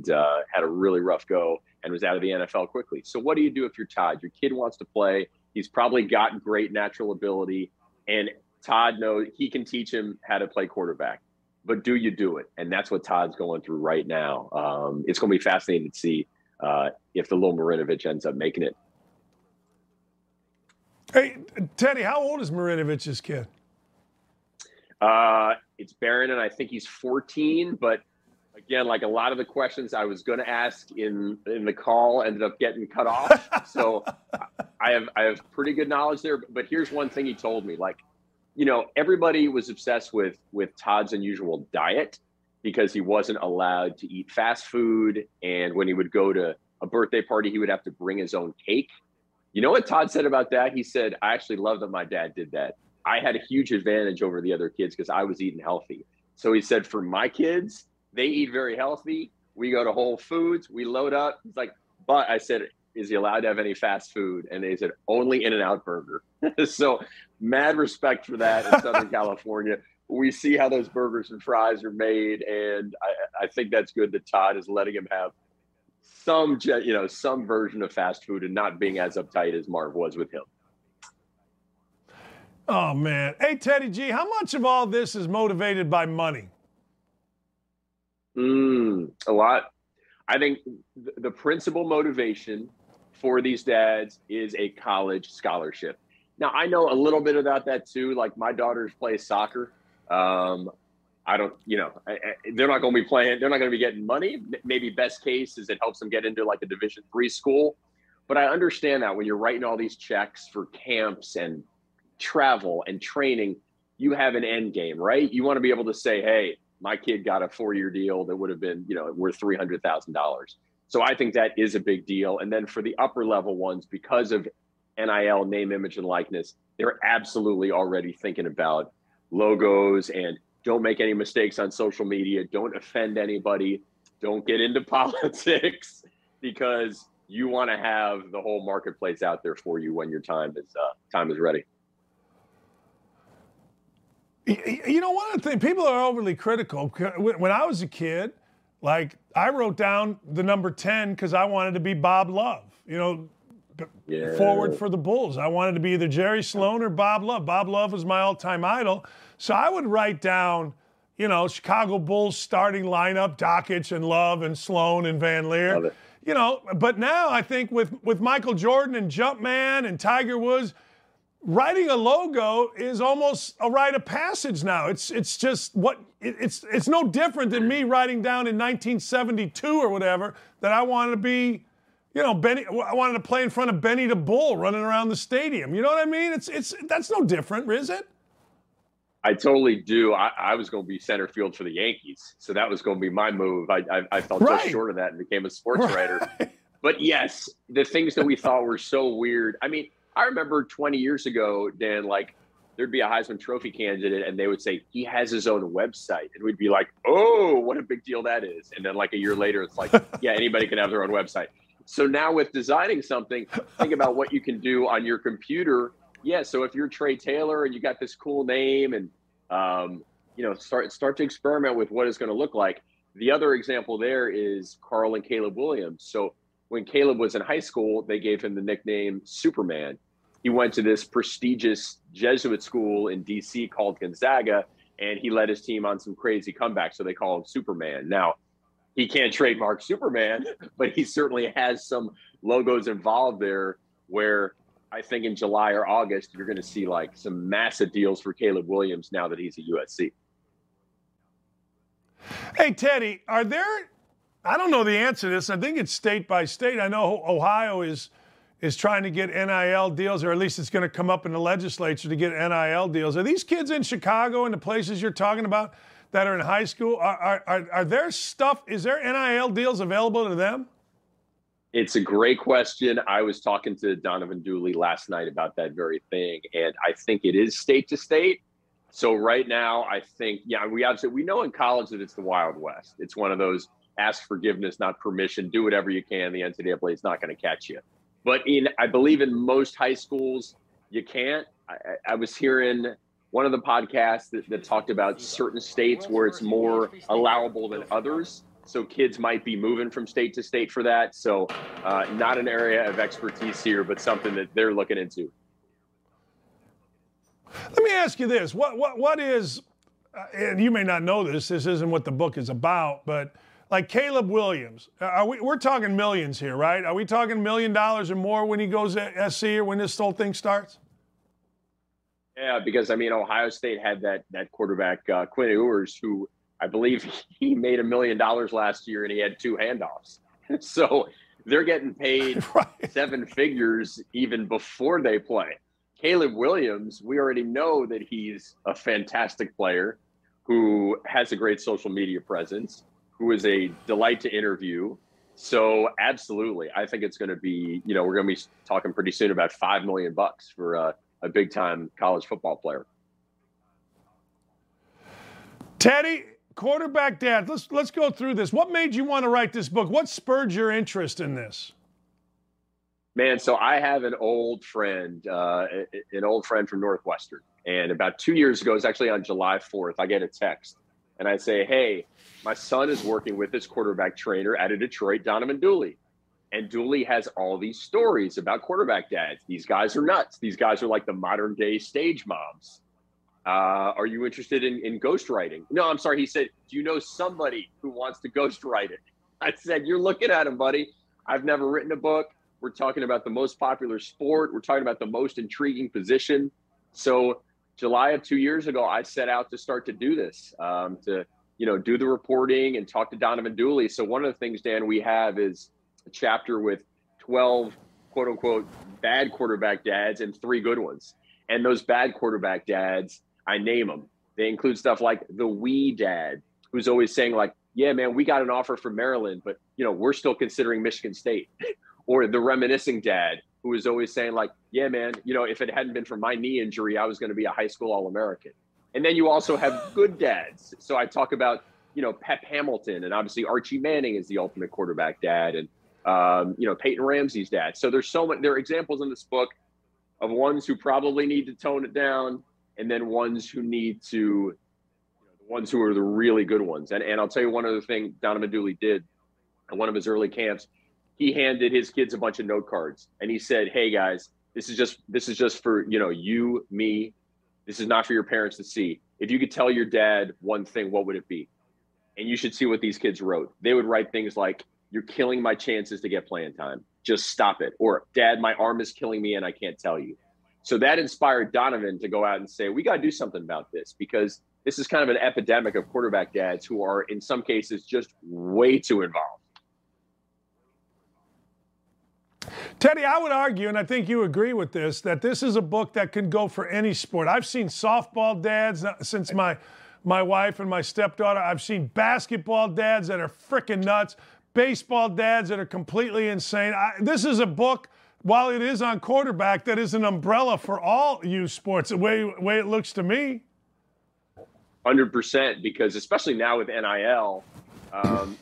had a really rough go and was out of the NFL quickly. So what do you do if you're Todd? Your kid wants to play. He's probably got great natural ability, and Todd knows he can teach him how to play quarterback, but do you do it? And that's what Todd's going through right now. It's going to be fascinating to see if the little Marinovich ends up making it. Hey, Teddy, how old is Marinovich's kid? It's Barron, and I think he's 14. But, again, like a lot of the questions I was going to ask in the call ended up getting cut off. So I have pretty good knowledge there. But here's one thing he told me. Like, you know, everybody was obsessed with Todd's unusual diet because he wasn't allowed to eat fast food. And when he would go to a birthday party, he would have to bring his own cake. You know what Todd said about that? He said, I actually love that my dad did that. I had a huge advantage over the other kids because I was eating healthy. So he said, for my kids, they eat very healthy. We go to Whole Foods. We load up. He's like, but I said, is he allowed to have any fast food? And they said, only In-N-Out Burger. So mad respect for that in Southern California. We see how those burgers and fries are made. And I think that's good that Todd is letting him have some version of fast food and not being as uptight as Marv was with him. Oh, man. Hey, Teddy G, how much of all this is motivated by money? A lot. I think the principal motivation for these dads is a college scholarship. Now, I know a little bit about that, too. Like, my daughters play soccer. I don't, you know, they're not going to be playing. They're not going to be getting money. Maybe best case is it helps them get into like a Division III school. But I understand that when you're writing all these checks for camps and travel and training, you have an end game, right? You want to be able to say, hey, my kid got a 4-year deal that would have been, you know, worth $300,000. So I think that is a big deal. And then for the upper level ones, because of NIL, name, image, and likeness, they're absolutely already thinking about logos and don't make any mistakes on social media. Don't offend anybody. Don't get into politics because you want to have the whole marketplace out there for you when your time is ready. You know, one of the things, people are overly critical. When I was a kid, like, I wrote down the number 10 because I wanted to be Bob Love, you know, yeah, forward for the Bulls. I wanted to be either Jerry Sloan or Bob Love. Bob Love was my all-time idol. So I would write down, you know, Chicago Bulls starting lineup, Dockich and Love and Sloan and Van Leer. You know, but now I think with Michael Jordan and Jumpman and Tiger Woods, writing a logo is almost a rite of passage now. It's just what it's no different than me writing down in 1972 or whatever that I wanted to be, you know, Benny. I wanted to play in front of Benny the Bull running around the stadium. You know what I mean? That's no different, is it? I totally do. I was going to be center field for the Yankees, so that was going to be my move. I fell just short of that and became a sports writer. But yes, the things that we thought were so weird. I mean, I remember 20 years ago, Dan, like, there'd be a Heisman Trophy candidate, and they would say, he has his own website. And we'd be like, oh, what a big deal that is. And then, like, a year later, it's like, yeah, anybody can have their own website. So now with designing something, think about what you can do on your computer. Yeah, so if you're Trey Taylor and you got this cool name and, you know, start to experiment with what it's going to look like. The other example there is Carl and Caleb Williams. So when Caleb was in high school, they gave him the nickname Superman. He went to this prestigious Jesuit school in D.C. called Gonzaga, and he led his team on some crazy comebacks, so they call him Superman. Now, he can't trademark Superman, but he certainly has some logos involved there where I think in July or August, you're going to see like some massive deals for Caleb Williams now that he's at USC. Hey, Teddy, are there – I don't know the answer to this. I think it's state by state. I know Ohio is trying to get NIL deals, or at least it's going to come up in the legislature to get NIL deals. Are these kids in Chicago and the places you're talking about that are in high school, are there stuff, is there NIL deals available to them? It's a great question. I was talking to Donovan Dooley last night about that very thing, and I think it is state to state. So right now, I think, yeah, we know in college that it's the Wild West. It's one of those ask forgiveness, not permission, do whatever you can. The NCAA is not going to catch you. But I believe in most high schools, you can't. I was hearing one of the podcasts that talked about certain states where it's more allowable than others. So kids might be moving from state to state for that. So not an area of expertise here, but something that they're looking into. Let me ask you this. What is, and you may not know this isn't what the book is about, but like Caleb Williams, we're talking millions here, right? Are we talking $1 million or more when he goes to SC or when this whole thing starts? Yeah, because, I mean, Ohio State had that quarterback, Quinn Ewers, who I believe he made $1 million last year and he had 2 handoffs. So they're getting paid seven figures even before they play. Caleb Williams, we already know that he's a fantastic player who has a great social media presence, who is a delight to interview. So absolutely, I think it's going to be, you know, we're going to be talking pretty soon about $5 million for a big time college football player. Teddy, quarterback dad, let's go through this. What made you want to write this book? What spurred your interest in this? Man, so I have an old friend from Northwestern. And about 2 years ago, it's actually on July 4th, I get a text. And I say, hey, my son is working with this quarterback trainer out of Detroit, Donovan Dooley. And Dooley has all these stories about quarterback dads. These guys are nuts. These guys are like the modern day stage moms. Are you interested in ghostwriting? No, I'm sorry. He said, do you know somebody who wants to ghostwrite it? I said, you're looking at him, buddy. I've never written a book. We're talking about the most popular sport. We're talking about the most intriguing position. So July of 2 years ago, I set out to start to do this, to, you know, do the reporting and talk to Donovan Dooley. So one of the things, Dan, we have is a chapter with 12 quote unquote bad quarterback dads and 3 good ones. And those bad quarterback dads, I name them. They include stuff like the wee dad, who's always saying like, yeah, man, we got an offer from Maryland, but, you know, we're still considering Michigan State. Or the reminiscing dad, who is always saying like, yeah, man, you know, if it hadn't been for my knee injury, I was going to be a high school All-American. And then you also have good dads. So I talk about, you know, Pep Hamilton, and obviously Archie Manning is the ultimate quarterback dad, and, you know, Peyton Ramsey's dad. So there's so many, there are examples in this book of ones who probably need to tone it down, and then ones who need to, you know, the ones who are the really good ones. And I'll tell you one other thing Donovan Dooley did at one of his early camps. He handed his kids a bunch of note cards, and he said, hey guys, this is just for, you know, you, me. This is not for your parents to see. If you could tell your dad one thing, what would it be? And you should see what these kids wrote. They would write things like, you're killing my chances to get playing time. Just stop it. Or, dad, my arm is killing me and I can't tell you. So that inspired Donovan to go out and say, we got to do something about this, because this is kind of an epidemic of quarterback dads who are in some cases just way too involved. Teddy, I would argue, and I think you agree with this, that this is a book that can go for any sport. I've seen softball dads since my wife and my stepdaughter. I've seen basketball dads that are freaking nuts, baseball dads that are completely insane. This is a book, while it is on quarterback, that is an umbrella for all youth sports, the way it looks to me. 100%, because especially now with NIL,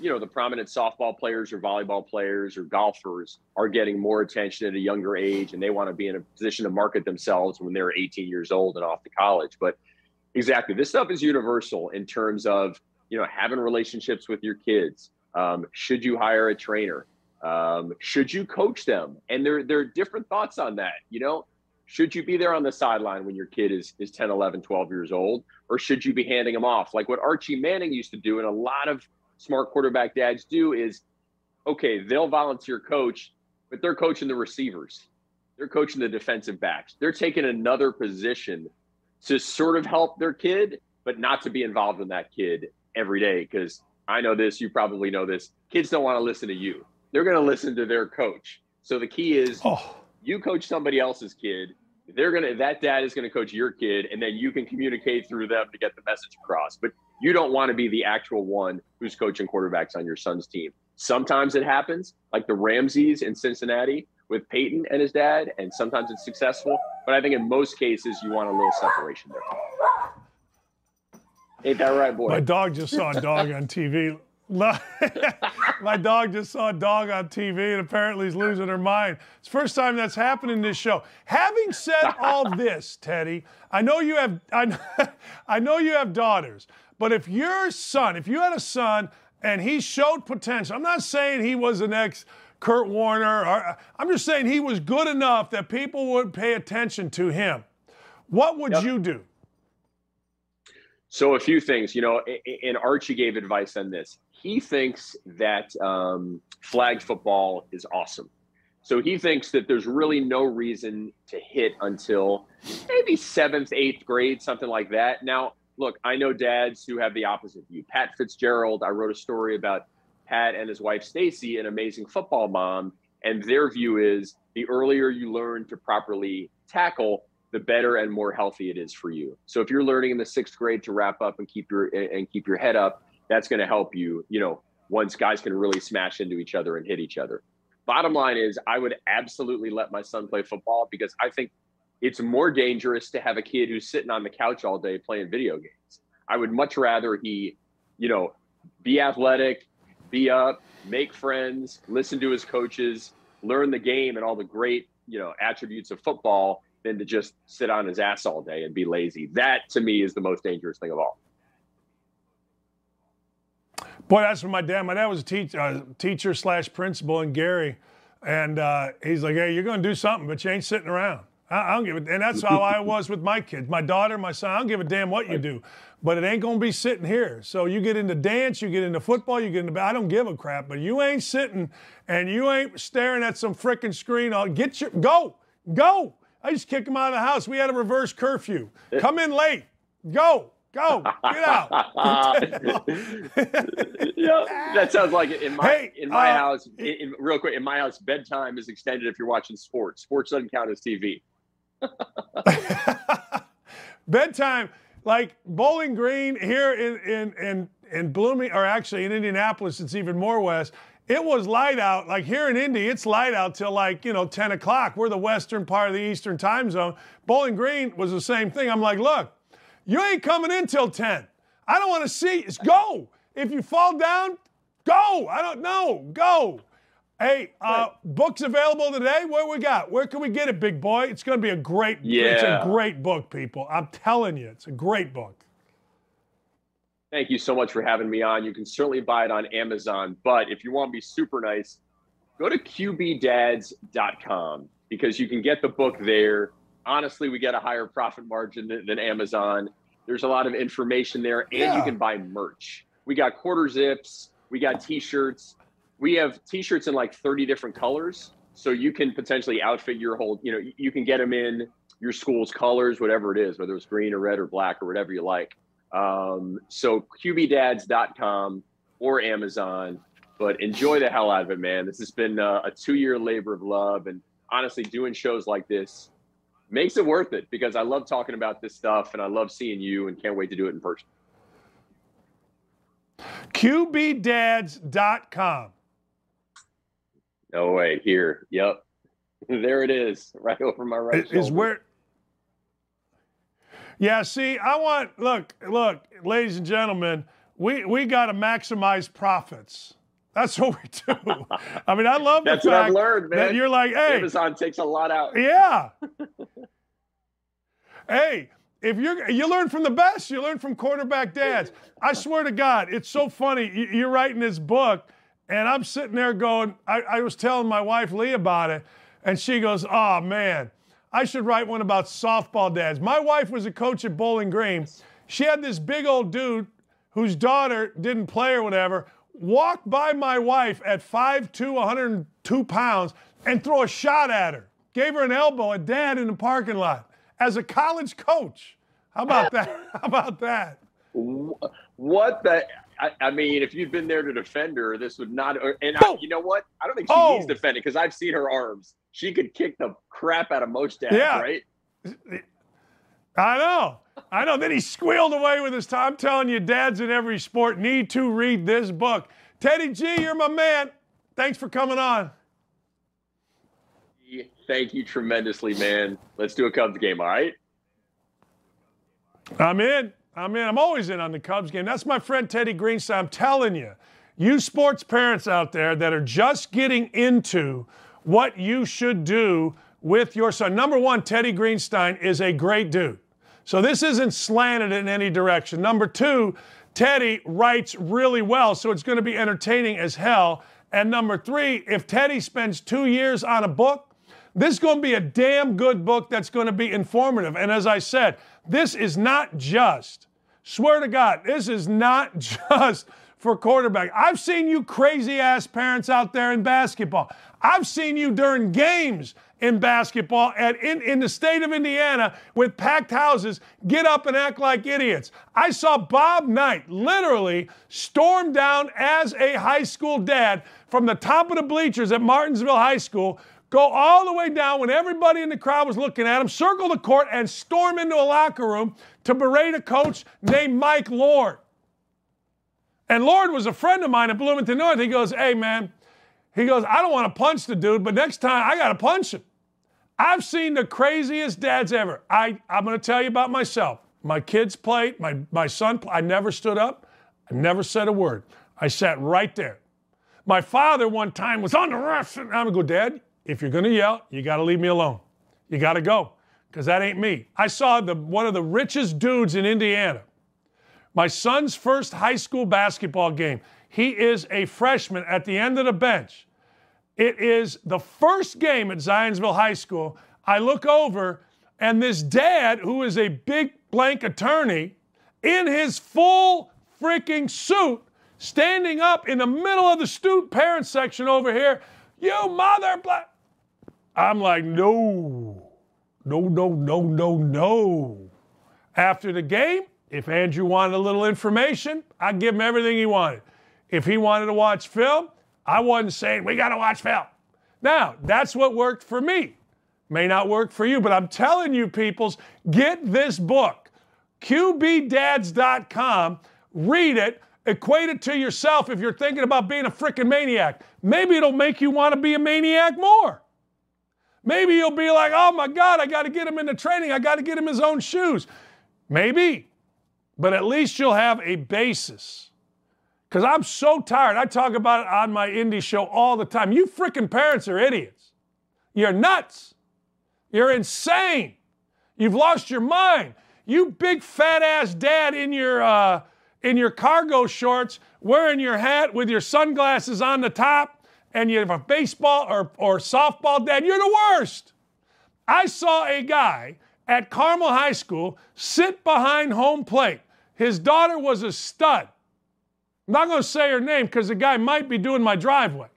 you know, the prominent softball players or volleyball players or golfers are getting more attention at a younger age, and they want to be in a position to market themselves when they're 18 years old and off to college. But exactly, this stuff is universal in terms of, you know, having relationships with your kids. Should you hire a trainer? Should you coach them? And there are different thoughts on that. You know, should you be there on the sideline when your kid is 10, 11, 12 years old? Or should you be handing them off? Like what Archie Manning used to do, and a lot of smart quarterback dads do, is, okay, they'll volunteer coach, but they're coaching the receivers. They're coaching the defensive backs. They're taking another position to sort of help their kid, but not to be involved in that kid every day. Because I know this, you probably know this, kids don't want to listen to you. They're going to listen to their coach. So the key is, you coach somebody else's kid, that dad is going to coach your kid, and then you can communicate through them to get the message across. But you don't want to be the actual one who's coaching quarterbacks on your son's team. Sometimes it happens, like the Ramseys in Cincinnati with Peyton and his dad, and sometimes it's successful. But I think in most cases, you want a little separation there. Ain't that right, boy? My dog just saw a dog on TV. My dog just saw a dog on TV, and apparently he's losing her mind. It's the first time that's happened in this show. Having said all this, Teddy, I know you have daughters, but if you had a son and he showed potential, I'm not saying he was the next Kurt Warner, I'm just saying he was good enough that people would pay attention to him. What would you do? So a few things, you know, and Archie gave advice on this. He thinks that flag football is awesome. So he thinks that there's really no reason to hit until maybe 7th, 8th grade, something like that. Now, look, I know dads who have the opposite view. Pat Fitzgerald, I wrote a story about Pat and his wife, Stacy, an amazing football mom. And their view is the earlier you learn to properly tackle, the better and more healthy it is for you. So if you're learning in the 6th grade to wrap up and keep your head up, that's going to help you, you know, once guys can really smash into each other and hit each other. Bottom line is, I would absolutely let my son play football, because I think it's more dangerous to have a kid who's sitting on the couch all day playing video games. I would much rather he, you know, be athletic, be up, make friends, listen to his coaches, learn the game and all the great, you know, attributes of football, than to just sit on his ass all day and be lazy. That, to me, is the most dangerous thing of all. Boy, that's what my dad was a teacher / principal in Gary. And he's like, hey, you're going to do something, but you ain't sitting around. I don't give a, and that's how I was with my kids, my daughter, my son. I don't give a damn what you do, but it ain't gonna be sitting here. So you get into dance, you get into football, you get into. I don't give a crap, but you ain't sitting and you ain't staring at some frickin' screen. I'll get your go. I just kicked him out of the house. We had a reverse curfew. Come in late. Go. Get out. Yeah, that sounds like it. In my house. Real quick, in my house, bedtime is extended if you're watching sports. Sports doesn't count as TV. Bedtime, like Bowling Green here in Bloomington, or actually in Indianapolis, it's even more west. It was light out. Like here in Indy, it's light out till 10 o'clock. We're the western part of the eastern time zone. Bowling Green was the same thing. I'm like, look, you ain't coming in till 10. I don't want to see. It's go. If you fall down, go. I don't know. Go. Hey, books available today? What we got? Where can we get it, big boy? It's going to be a great, it's a great book, people. I'm telling you, it's a great book. Thank you so much for having me on. You can certainly buy it on Amazon, but if you want to be super nice, go to qbdads.com because you can get the book there. Honestly, we get a higher profit margin than Amazon. There's a lot of information there, and you can buy merch. We got quarter zips. We got T-shirts. We have T-shirts in like 30 different colors, so you can potentially outfit your whole, you can get them in your school's colors, whatever it is, whether it's green or red or black or whatever you like. So qbdads.com or Amazon, but enjoy the hell out of it, man. This has been a 2-year labor of love, and honestly, doing shows like this makes it worth it because I love talking about this stuff, and I love seeing you and can't wait to do it in person. qbdads.com. No way, here. Yep. There it is. Right over my right shoulder. Is where. Yeah, see, I want, look, ladies and gentlemen, we got to maximize profits. That's what we do. I mean, I love the fact what I've learned, man. That you're like, hey. Amazon takes a lot out. Yeah. Hey. If you learn from the best, you learn from quarterback dads. I swear to God, it's so funny. You're writing this book, and I'm sitting there going, I was telling my wife, Lee, about it, and she goes, oh, man, I should write one about softball dads. My wife was a coach at Bowling Green. She had this big old dude whose daughter didn't play or whatever walk by my wife at 5'2", 102 pounds, and throw a shot at her. Gave her an elbow, a dad in the parking lot. As a college coach, how about that? How about that? What the? I mean, if you'd been there to defend her, this would not. And you know what? I don't think she needs defending because I've seen her arms. She could kick the crap out of most dads, right? I know. Then he squealed away with his time. I'm telling you, dads in every sport need to read this book. Teddy G, you're my man. Thanks for coming on. Thank you tremendously, man. Let's do a Cubs game, all right? I'm in. I'm always in on the Cubs game. That's my friend Teddy Greenstein. I'm telling you, you sports parents out there that are just getting into what you should do with your son. Number one, Teddy Greenstein is a great dude. So this isn't slanted in any direction. Number two, Teddy writes really well, so it's going to be entertaining as hell. And number three, if Teddy spends 2 years on a book, this is going to be a damn good book that's going to be informative. And as I said, this is not just, swear to God, this is not just for quarterback. I've seen you crazy-ass parents out there in basketball. I've seen you during games in basketball and in the state of Indiana with packed houses get up and act like idiots. I saw Bob Knight literally storm down as a high school dad from the top of the bleachers at Martinsville High School, go all the way down when everybody in the crowd was looking at him, circle the court, and storm into a locker room to berate a coach named Mike Lord. And Lord was a friend of mine at Bloomington North. He goes, hey, man, I don't want to punch the dude, but next time I got to punch him. I've seen the craziest dads ever. I'm going to tell you about myself. My kids played. My son played. I never stood up. I never said a word. I sat right there. My father one time was on the ref. And I'm going to go, Dad, if you're going to yell, you got to leave me alone. You got to go because that ain't me. I saw one of the richest dudes in Indiana. My son's first high school basketball game. He is a freshman at the end of the bench. It is the first game at Zionsville High School. I look over, and this dad, who is a big blank attorney, in his full freaking suit, standing up in the middle of the student parent section over here, you mother black. I'm like, no. After the game, if Andrew wanted a little information, I'd give him everything he wanted. If he wanted to watch film, I wasn't saying, we got to watch film. Now, that's what worked for me. May not work for you, but I'm telling you, peoples, get this book, QBdads.com. Read it. Equate it to yourself if you're thinking about being a freaking maniac. Maybe it'll make you want to be a maniac more. Maybe you'll be like, oh, my God, I got to get him into training. I got to get him his own shoes. Maybe. But at least you'll have a basis. Because I'm so tired. I talk about it on my indie show all the time. You freaking parents are idiots. You're nuts. You're insane. You've lost your mind. You big fat-ass dad in your cargo shorts, wearing your hat with your sunglasses on the top, and you have a baseball or softball dad, you're the worst. I saw a guy at Carmel High School sit behind home plate. His daughter was a stud. I'm not going to say her name because the guy might be doing my driveway.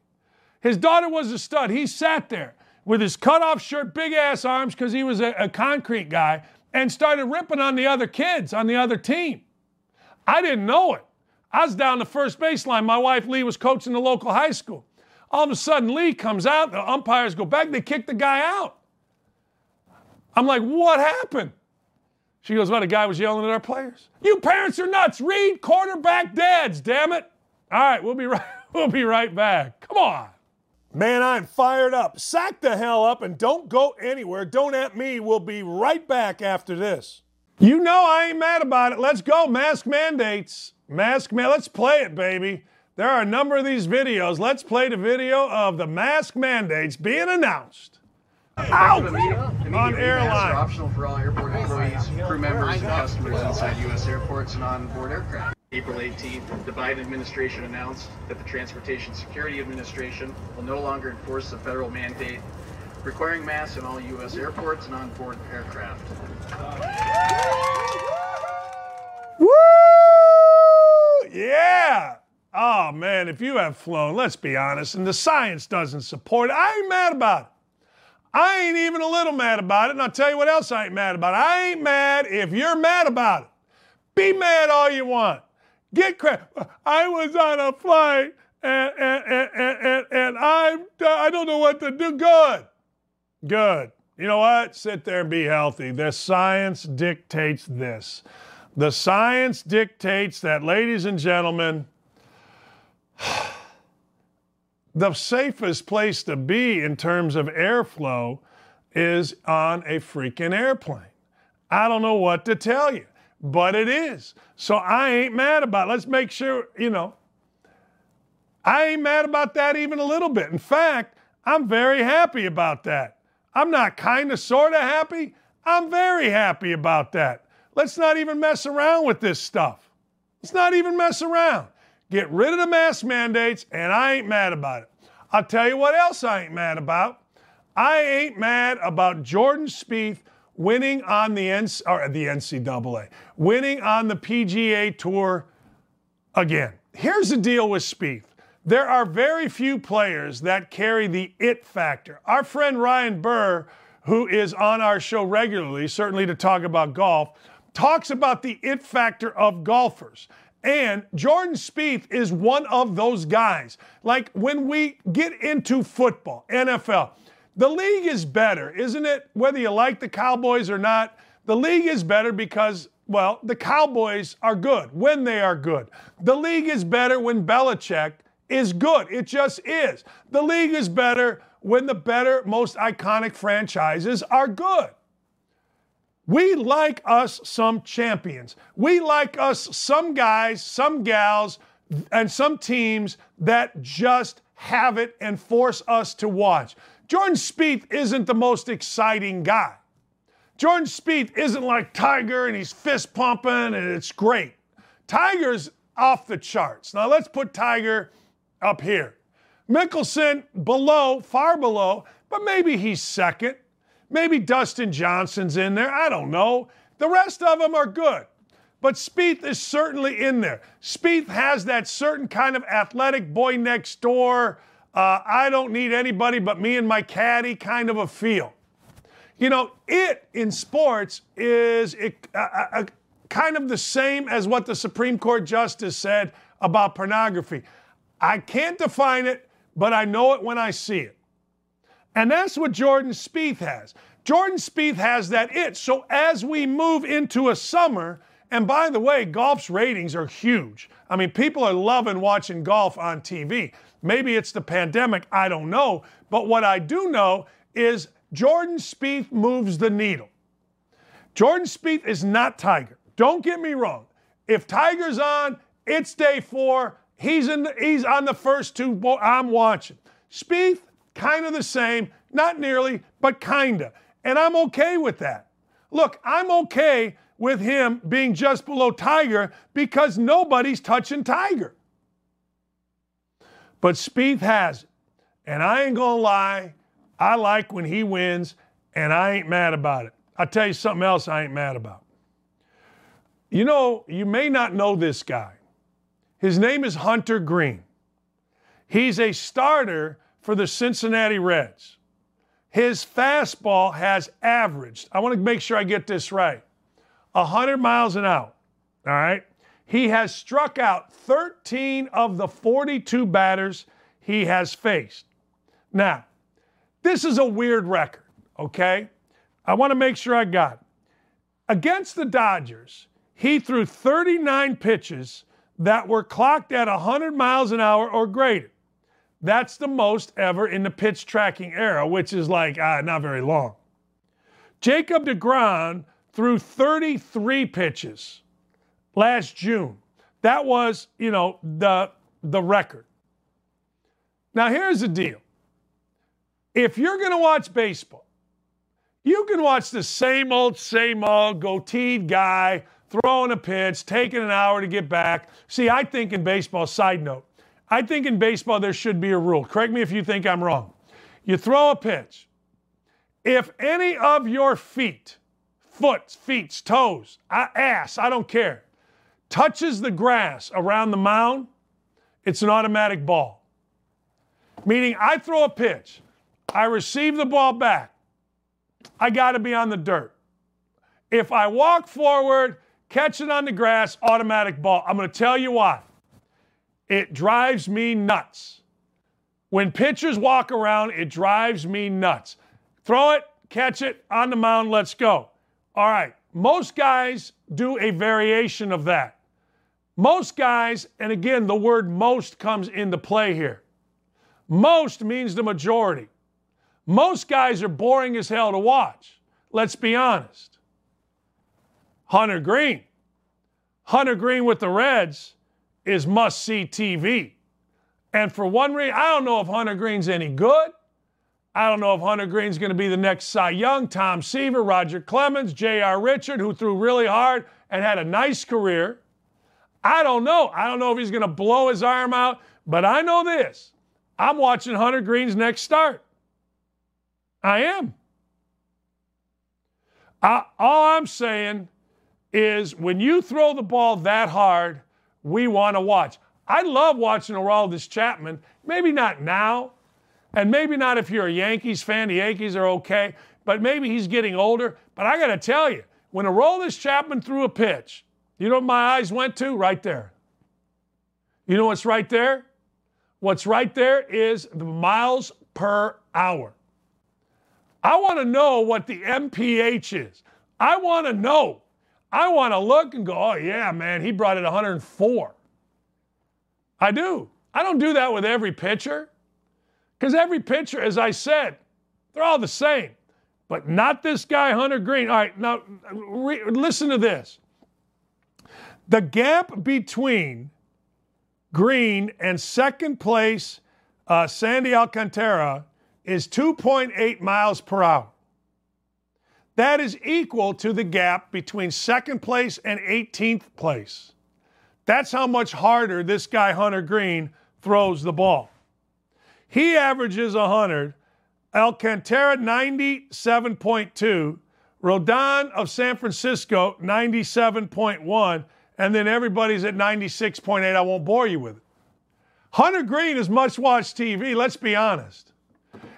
His daughter was a stud. He sat there with his cutoff shirt, big-ass arms, because he was a concrete guy, and started ripping on the other kids on the other team. I didn't know it. I was down the first baseline. My wife, Lee, was coaching the local high school. All of a sudden, Lee comes out. The umpires go back. They kick the guy out. I'm like, what happened? She goes, well, the guy was yelling at our players. You parents are nuts. Read Quarterback Dads, damn it. All right, we'll be right back. Come on. Man, I'm fired up. Sack the hell up and don't go anywhere. Don't at me. We'll be right back after this. You know I ain't mad about it. Let's go. Mask mandates. Let's play it, baby. There are a number of these videos. Let's play the video of the mask mandates being announced. Out on airlines. Optional for all airport employees, crew members, and customers inside U.S. airports and onboard aircraft. April 18th, the Biden administration announced that the Transportation Security Administration will no longer enforce the federal mandate requiring masks in all U.S. airports and onboard aircraft. Woo! Yeah! Oh, man, if you have flown, let's be honest, and the science doesn't support it, I ain't mad about it. I ain't even a little mad about it, and I'll tell you what else I ain't mad about. I ain't mad if you're mad about it. Be mad all you want. Get crap. I was on a flight, and I don't know what to do. Good. Good. You know what? Sit there and be healthy. The science dictates this. The science dictates that, ladies and gentlemen, the safest place to be in terms of airflow is on a freaking airplane. I don't know what to tell you, but it is. So I ain't mad about it. Let's make sure, you know, I ain't mad about that even a little bit. In fact, I'm very happy about that. I'm not kind of, sort of happy. I'm very happy about that. Let's not even mess around with this stuff. Let's not even mess around. Get rid of the mask mandates, and I ain't mad about it. I'll tell you what else I ain't mad about. I ain't mad about Jordan Spieth winning on the NCAA, winning on the PGA Tour again. Here's the deal with Spieth. There are very few players that carry the it factor. Our friend Ryan Burr, who is on our show regularly, certainly to talk about golf, talks about the it factor of golfers. And Jordan Spieth is one of those guys. Like when we get into football, NFL, the league is better, isn't it? Whether you like the Cowboys or not, the league is better because, well, the Cowboys are good when they are good. The league is better when Belichick is good. It just is. The league is better when the better, most iconic franchises are good. We like us some champions. We like us some guys, some gals, and some teams that just have it and force us to watch. Jordan Spieth isn't the most exciting guy. Jordan Spieth isn't like Tiger and he's fist pumping and it's great. Tiger's off the charts. Now let's put Tiger up here. Mickelson below, far below, but maybe he's second. Maybe Dustin Johnson's in there. I don't know. The rest of them are good. But Spieth is certainly in there. Spieth has that certain kind of athletic boy next door, I don't need anybody but me and my caddy kind of a feel. You know, it in sports is kind of the same as what the Supreme Court justice said about pornography. I can't define it, but I know it when I see it. And that's what Jordan Spieth has. Jordan Spieth has that it. So as we move into a summer, and by the way, golf's ratings are huge. I mean, people are loving watching golf on TV. Maybe it's the pandemic, I don't know. But what I do know is Jordan Spieth moves the needle. Jordan Spieth is not Tiger. Don't get me wrong. If Tiger's on, it's day four. He's on the first two. I'm watching. Spieth, kind of the same. Not nearly, but kind of. And I'm okay with that. Look, I'm okay with him being just below Tiger because nobody's touching Tiger. But Spieth has it. And I ain't going to lie, I like when he wins, and I ain't mad about it. I'll tell you something else I ain't mad about. You know, you may not know this guy. His name is Hunter Green. He's a starter for the Cincinnati Reds. His fastball has averaged, I want to make sure I get this right, 100 miles an hour, all right? He has struck out 13 of the 42 batters he has faced. Now, this is a weird record, okay? I want to make sure I got it. Against the Dodgers, he threw 39 pitches that were clocked at 100 miles an hour or greater. That's the most ever in the pitch tracking era, which is like, not very long. Jacob deGrom threw 33 pitches last June. That was, you know, the record. Now, here's the deal. If you're going to watch baseball, you can watch the same old goateed guy throwing a pitch, taking an hour to get back. See, I think in baseball, side note, I think in baseball there should be a rule. Correct me if you think I'm wrong. You throw a pitch. If any of your feet, toes, ass, I don't care, touches the grass around the mound, it's an automatic ball. Meaning I throw a pitch, I receive the ball back, I got to be on the dirt. If I walk forward, catch it on the grass, automatic ball. I'm going to tell you why. It drives me nuts. When pitchers walk around, it drives me nuts. Throw it, catch it, on the mound, let's go. All right, most guys do a variation of that. Most guys, and again, the word most comes into play here. Most means the majority. Most guys are boring as hell to watch. Let's be honest. Hunter Green with the Reds is must-see TV. And for one reason, I don't know if Hunter Green's any good. I don't know if Hunter Green's going to be the next Cy Young, Tom Seaver, Roger Clemens, J.R. Richard, who threw really hard and had a nice career. I don't know. I don't know if he's going to blow his arm out, but I know this. I'm watching Hunter Green's next start. I am. All I'm saying is when you throw the ball that hard, we want to watch. I love watching Aroldis Chapman. Maybe not now. And maybe not if you're a Yankees fan. The Yankees are okay. But maybe he's getting older. But I got to tell you, when Aroldis Chapman threw a pitch, you know what my eyes went to? Right there. You know what's right there? What's right there is the miles per hour. I want to know what the MPH is. I want to know. I want to look and go, oh, yeah, man, he brought it 104. I do. I don't do that with every pitcher. Because every pitcher, as I said, they're all the same. But not this guy, Hunter Green. All right, now listen to this. The gap between Green and second place Sandy Alcantara is 2.8 miles per hour. That is equal to the gap between second place and 18th place. That's how much harder this guy, Hunter Green, throws the ball. He averages 100. Alcantara, 97.2. Rodon of San Francisco, 97.1. And then everybody's at 96.8. I won't bore you with it. Hunter Green is much-watched TV, let's be honest.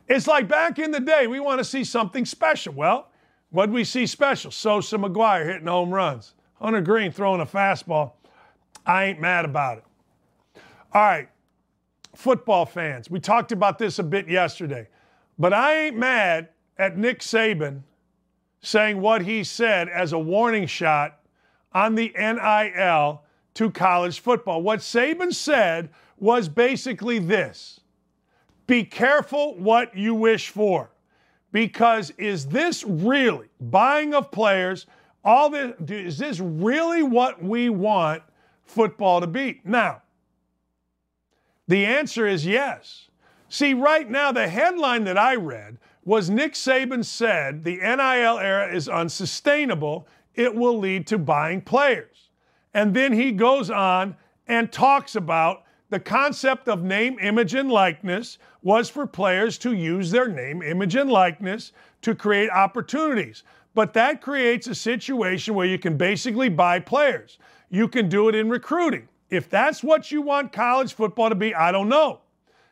It's like back in the day, we want to see something special. Well, what did we see special? Sosa, McGuire hitting home runs. Hunter Green throwing a fastball. I ain't mad about it. All right, football fans, we talked about this a bit yesterday, but I ain't mad at Nick Saban saying what he said as a warning shot on the NIL to college football. What Saban said was basically this: be careful what you wish for, because is this really buying of players? All this, is this really what we want football to be? Now, the answer is yes. See, right now, the headline that I read was Nick Saban said the NIL era is unsustainable. It will lead to buying players. And then he goes on and talks about the concept of name, image, and likeness was for players to use their name, image, and likeness to create opportunities. But that creates a situation where you can basically buy players. You can do it in recruiting. If that's what you want college football to be, I don't know.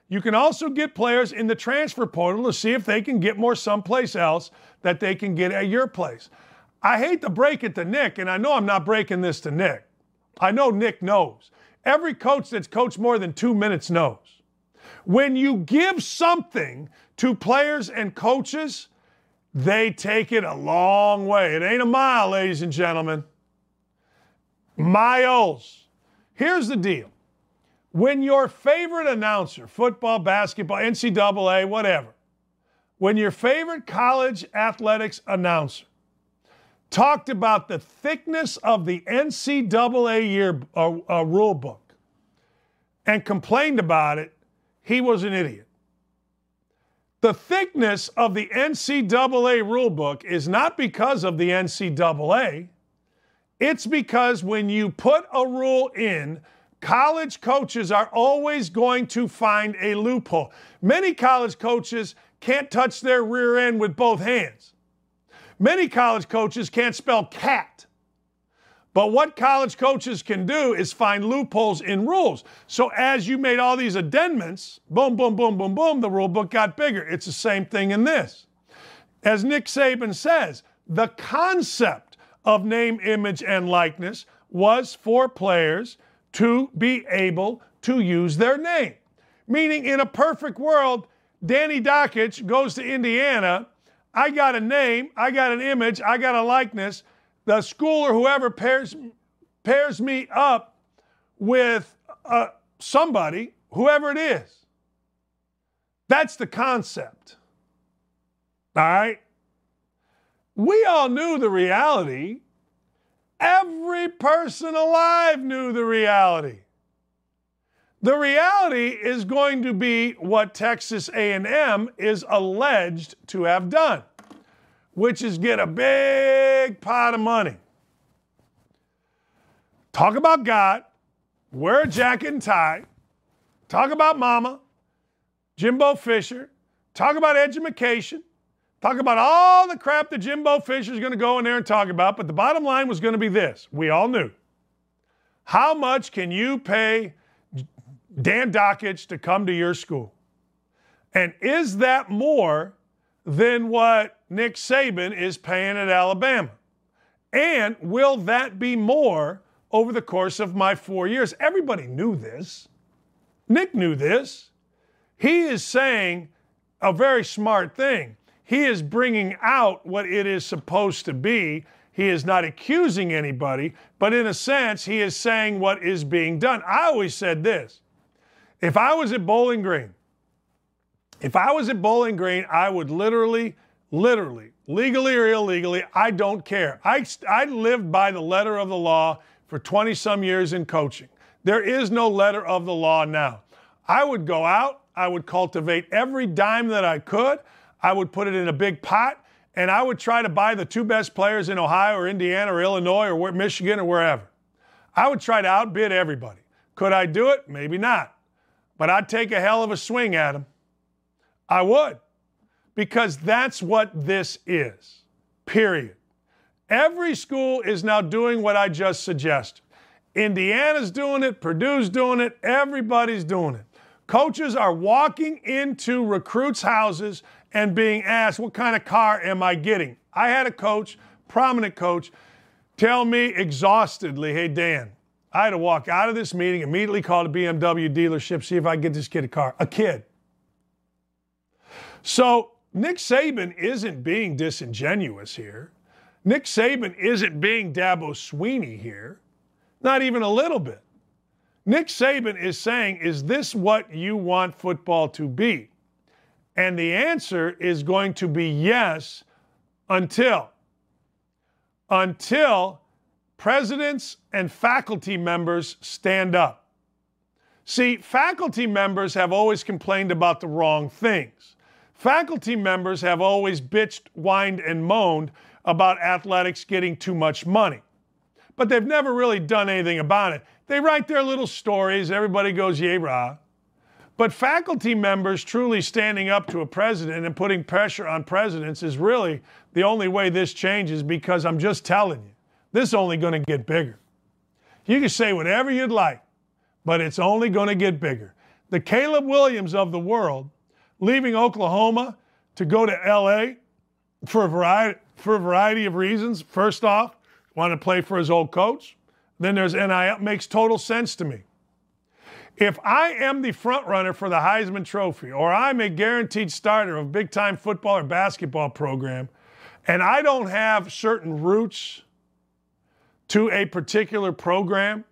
You can also get players in the transfer portal to see if they can get more someplace else that they can get at your place. I hate to break it to Nick, and I know I'm not breaking this to Nick. I know Nick knows. Every coach that's coached more than 2 minutes knows. When you give something to players and coaches, they take it a long way. It ain't a mile, ladies and gentlemen. Miles. Here's the deal. When your favorite announcer, football, basketball, NCAA, whatever, when your favorite college athletics announcer talked about the thickness of the NCAA rule book and complained about it, he was an idiot. The thickness of the NCAA rule book is not because of the NCAA. It's because when you put a rule in, college coaches are always going to find a loophole. Many college coaches can't touch their rear end with both hands. Many college coaches can't spell cat. But what college coaches can do is find loopholes in rules. So as you made all these addendums, boom, boom, boom, boom, boom, the rule book got bigger. It's the same thing in this. As Nick Saban says, the concept of name, image, and likeness was for players to be able to use their name. Meaning in a perfect world, Danny Dockich goes to Indiana. I got a name, I got an image, I got a likeness. The school or whoever pairs me up with somebody, whoever it is. That's the concept. All right? We all knew the reality. Every person alive knew the reality. The reality is going to be what Texas A&M is alleged to have done, which is get a big pot of money. Talk about God, wear a jacket and tie, talk about mama, Jimbo Fisher, talk about edumacation, talk about all the crap that Jimbo Fisher is going to go in there and talk about, but the bottom line was going to be this. We all knew. How much can you pay Dan Dockich to come to your school? And is that more than what Nick Saban is paying at Alabama? And will that be more over the course of my 4 years? Everybody knew this. Nick knew this. He is saying a very smart thing. He is bringing out what it is supposed to be. He is not accusing anybody, but in a sense, he is saying what is being done. I always said this. If I was at Bowling Green, I would literally, legally or illegally, I don't care. I lived by the letter of the law for 20-some years in coaching. There is no letter of the law now. I would go out. I would cultivate every dime that I could. I would put it in a big pot, and I would try to buy the two best players in Ohio or Indiana or Illinois or Michigan or wherever. I would try to outbid everybody. Could I do it? Maybe not. But I'd take a hell of a swing at him. I would, because that's what this is, period. Every school is now doing what I just suggested. Indiana's doing it, Purdue's doing it, everybody's doing it. Coaches are walking into recruits' houses and being asked, what kind of car am I getting? I had a coach, prominent coach, tell me exhaustedly, hey, Dan, I had to walk out of this meeting, immediately call the BMW dealership, see if I can get this kid a car. A kid. So Nick Saban isn't being disingenuous here. Nick Saban isn't being Dabo Sweeney here. Not even a little bit. Nick Saban is saying, is this what you want football to be? And the answer is going to be yes until presidents and faculty members stand up. See, faculty members have always complained about the wrong things. Faculty members have always bitched, whined, and moaned about athletics getting too much money. But they've never really done anything about it. They write their little stories. Everybody goes, yay, rah. But faculty members truly standing up to a president and putting pressure on presidents is really the only way this changes, because I'm just telling you, this is only going to get bigger. You can say whatever you'd like, but it's only going to get bigger. The Caleb Williams of the world leaving Oklahoma to go to L.A. for a variety of reasons. First off, wanted to play for his old coach. Then there's NIL. Makes total sense to me. If I am the front runner for the Heisman Trophy, or I'm a guaranteed starter of a big-time football or basketball program, and I don't have certain roots to a particular program,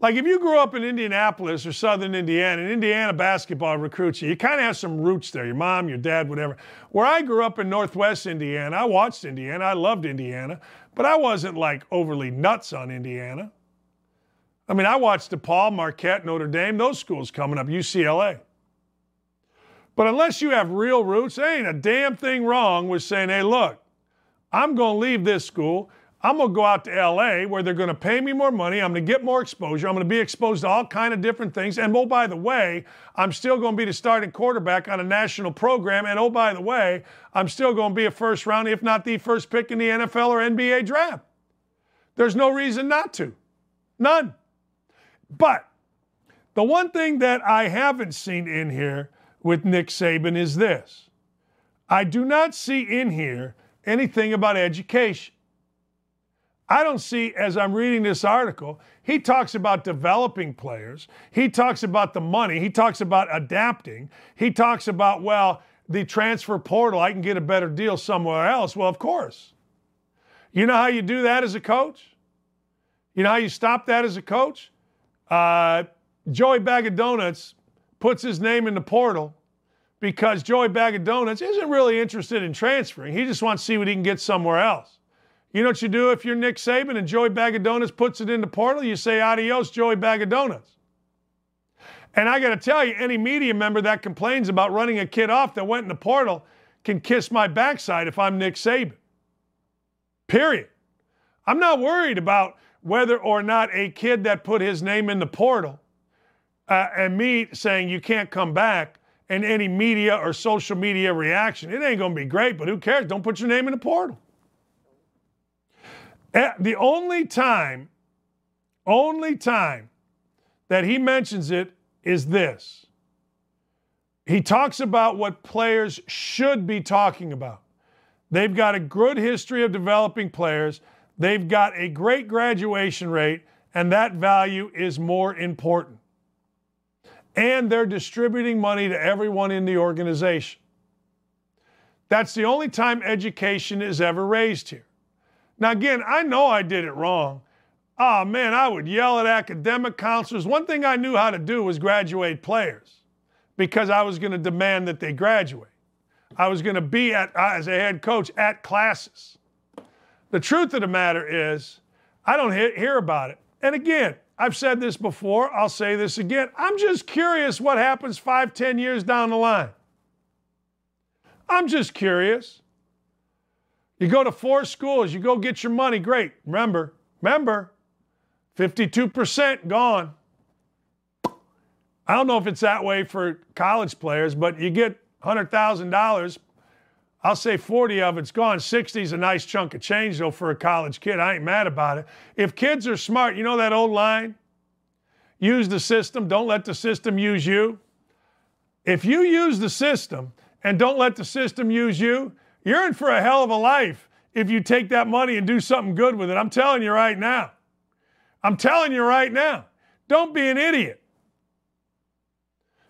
like if you grew up in Indianapolis or Southern Indiana, and Indiana basketball recruits you, you kind of have some roots there, your mom, your dad, whatever. Where I grew up in Northwest Indiana, I watched Indiana, I loved Indiana, but I wasn't like overly nuts on Indiana. I mean, I watched DePaul, Marquette, Notre Dame, those schools coming up, UCLA. But unless you have real roots, there ain't a damn thing wrong with saying, hey, look, I'm going to leave this school. I'm going to go out to L.A. where they're going to pay me more money. I'm going to get more exposure. I'm going to be exposed to all kinds of different things. And, oh, by the way, I'm still going to be the starting quarterback on a national program. And, oh, by the way, I'm still going to be a first round, if not the first pick in the NFL or NBA draft. There's no reason not to. None. But the one thing that I haven't seen in here with Nick Saban is this. I do not see in here anything about education. I don't see, as I'm reading this article, he talks about developing players. He talks about the money. He talks about adapting. He talks about, well, the transfer portal, I can get a better deal somewhere else. Well, of course. You know how you do that as a coach? You know how you stop that as a coach? Joey Bag of Donuts puts his name in the portal because Joey Bag of Donuts isn't really interested in transferring. He just wants to see what he can get somewhere else. You know what you do if you're Nick Saban and Joey Bag of Donuts puts it in the portal? You say, adios, Joey Bag of Donuts. And I got to tell you, any media member that complains about running a kid off that went in the portal can kiss my backside if I'm Nick Saban. Period. I'm not worried about whether or not a kid that put his name in the portal and me saying you can't come back and any media or social media reaction. It ain't going to be great, but who cares? Don't put your name in the portal. The only time that he mentions it is this. He talks about what players should be talking about. They've got a good history of developing players. They've got a great graduation rate, and that value is more important. And they're distributing money to everyone in the organization. That's the only time education is ever raised here. Now, again, I know I did it wrong. Oh, man, I would yell at academic counselors. One thing I knew how to do was graduate players because I was going to demand that they graduate. I was going to be, as a head coach, at classes. The truth of the matter is, I don't hear about it. And again, I've said this before, I'll say this again. I'm just curious what happens 5-10 years down the line. I'm just curious. You go to four schools, you go get your money, great. Remember, 52% gone. I don't know if it's that way for college players, but you get $100,000, I'll say 40 of it's gone. 60 is a nice chunk of change, though, for a college kid. I ain't mad about it. If kids are smart, you know that old line? Use the system. Don't let the system use you. If you use the system and don't let the system use you, you're in for a hell of a life if you take that money and do something good with it. I'm telling you right now. I'm telling you right now. Don't be an idiot.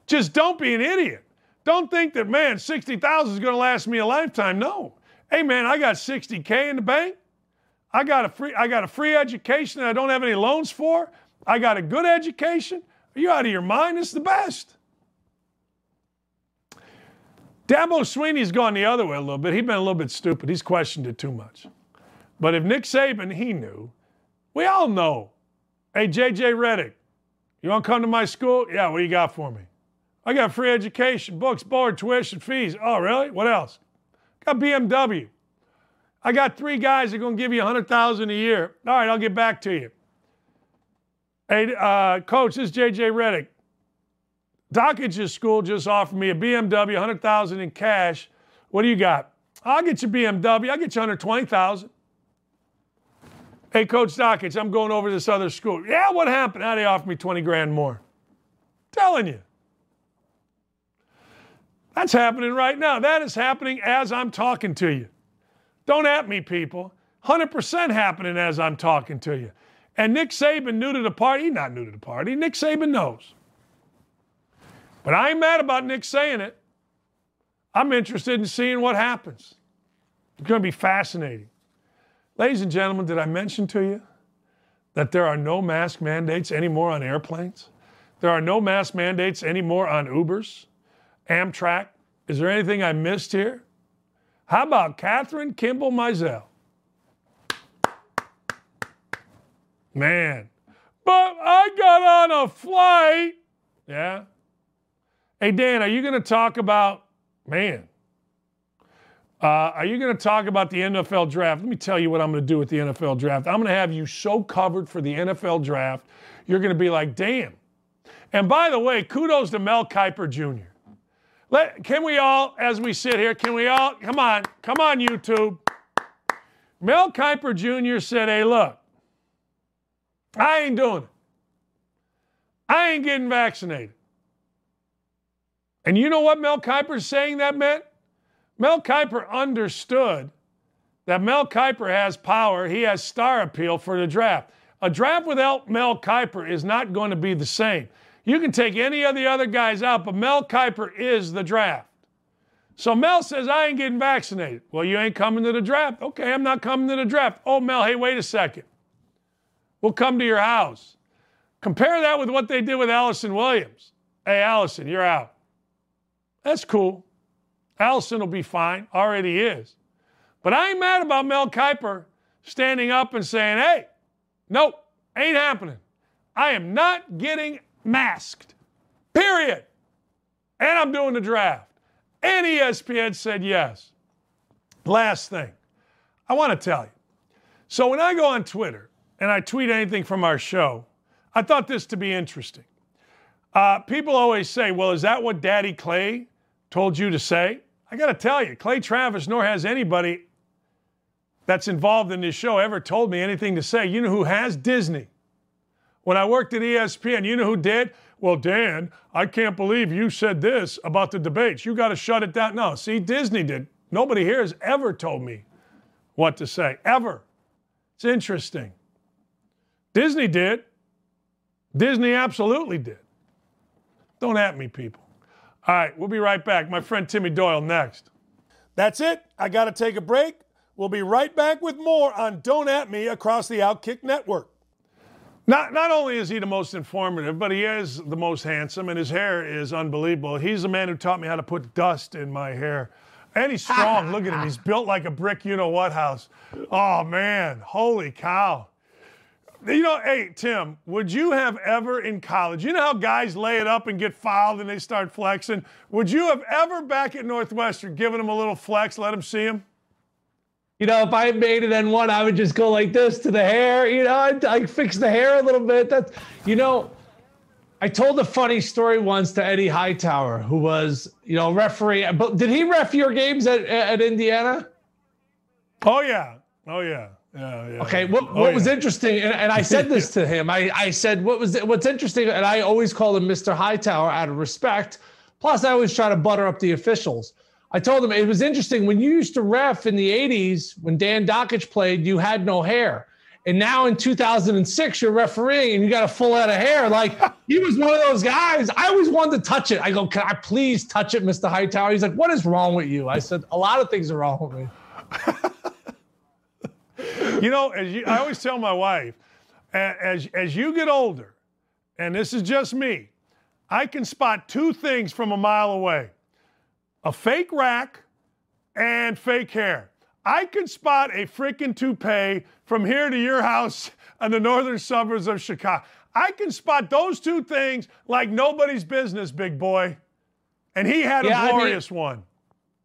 Just don't be an idiot. Don't think that, man, $60,000 is going to last me a lifetime. No. Hey, man, I got $60K in the bank. I got a free education that I don't have any loans for. I got a good education. Are you out of your mind? It's the best. Dabo Sweeney's gone the other way a little bit. He's been a little bit stupid. He's questioned it too much. But if Nick Saban, he knew. We all know. Hey, J.J. Redick, you want to come to my school? Yeah, what do you got for me? I got free education, books, board, tuition, fees. Oh, really? What else? Got BMW. I got three guys that are going to give you $100,000 a year. All right, I'll get back to you. Hey, coach, this is J.J. Redick. Dockage's school just offered me a BMW, $100,000 in cash. What do you got? I'll get you BMW. I'll get you $120,000. Hey, Coach Dockage, I'm going over to this other school. Yeah, what happened? Now they offered me $20,000 more. Telling you. That's happening right now. That is happening as I'm talking to you. Don't at me, people. 100% happening as I'm talking to you. And Nick Saban, new to the party. He's not new to the party. Nick Saban knows. But I ain't mad about Nick saying it. I'm interested in seeing what happens. It's going to be fascinating. Ladies and gentlemen, did I mention to you that there are no mask mandates anymore on airplanes? There are no mask mandates anymore on Ubers. Amtrak. Is there anything I missed here? How about Catherine Kimball Mizell? Man. But I got on a flight. Yeah. Hey, Dan, are you going to talk about, man, are you going to talk about the NFL draft? Let me tell you what I'm going to do with the NFL draft. I'm going to have you so covered for the NFL draft, you're going to be like, damn. And by the way, kudos to Mel Kiper Jr. Can we all, as we sit here, can we all, come on YouTube. Mel Kiper Jr. said, hey, look, I ain't doing it. I ain't getting vaccinated. And you know what Mel Kiper's saying that meant? Mel Kiper understood that Mel Kiper has power. He has star appeal for the draft. A draft without Mel Kiper is not going to be the same. You can take any of the other guys out, but Mel Kiper is the draft. So Mel says, I ain't getting vaccinated. Well, you ain't coming to the draft. Okay, I'm not coming to the draft. Oh, Mel, hey, wait a second. We'll come to your house. Compare that with what they did with Allison Williams. Hey, Allison, you're out. That's cool. Allison will be fine. Already is. But I ain't mad about Mel Kiper standing up and saying, hey, nope, ain't happening. I am not getting masked, period. And I'm doing the draft. And ESPN said yes. Last thing, I want to tell you. So when I go on Twitter and I tweet anything from our show, I thought this to be interesting. People always say, well, is that what Daddy Clay told you to say? I got to tell you, Clay Travis, nor has anybody that's involved in this show ever told me anything to say. You know who has? Disney. When I worked at ESPN, you know who did? Well, Dan, I can't believe you said this about the debates. You got to shut it down. No, see, Disney did. Nobody here has ever told me what to say, ever. It's interesting. Disney did. Disney absolutely did. Don't at me, people. All right, we'll be right back. My friend Timmy Doyle next. That's it. I got to take a break. We'll be right back with more on Don't At Me across the Outkick Network. Not only is he the most informative, but he is the most handsome, and his hair is unbelievable. He's the man who taught me how to put dust in my hair. And he's strong. Look at him. He's built like a brick you-know-what house. Oh, man. Holy cow. You know, hey, Tim, would you have ever in college, you know how guys lay it up and get fouled and they start flexing? Would you have ever back at Northwestern given him a little flex, let him see him? You know, if I had made it N1, I would just go like this to the hair. You know, I'd fix the hair a little bit. That's, you know, I I told a funny story once to Eddie Hightower, who was, you know, referee. But did he ref your games at Indiana? Oh, yeah. Oh, yeah. Yeah, yeah. Okay. What was interesting, and I said this to him. I said, what's interesting, and I always call him Mr. Hightower out of respect. Plus, I always try to butter up the officials. I told him it was interesting. When you used to ref in the 80s, when Dan Dockich played, you had no hair. And now in 2006, you're refereeing and you got a full head of hair. Like, he was one of those guys. I always wanted to touch it. I go, can I please touch it, Mr. Hightower? He's like, what is wrong with you? I said, a lot of things are wrong with me. You know, I always tell my wife, as you get older, and this is just me, I can spot two things from a mile away, a fake rack and fake hair. I could spot a freaking toupee from here to your house in the northern suburbs of Chicago. I can spot those two things like nobody's business, big boy. And he had a glorious one.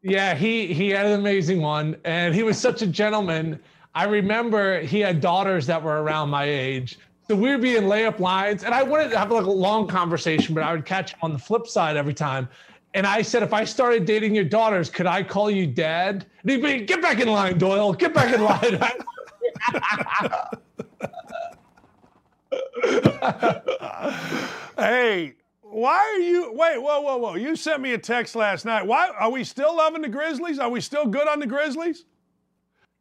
Yeah, he had an amazing one. And he was such a gentleman. I remember he had daughters that were around my age. So we would be in layup lines. And I wanted to have like a long conversation, but I would catch him on the flip side every time. And I said, if I started dating your daughters, could I call you dad? And he'd be, get back in line, Doyle. Get back in line. Hey, why are you – wait, whoa, whoa, whoa. You sent me a text last night. Why are we still loving the Grizzlies? Are we still good on the Grizzlies?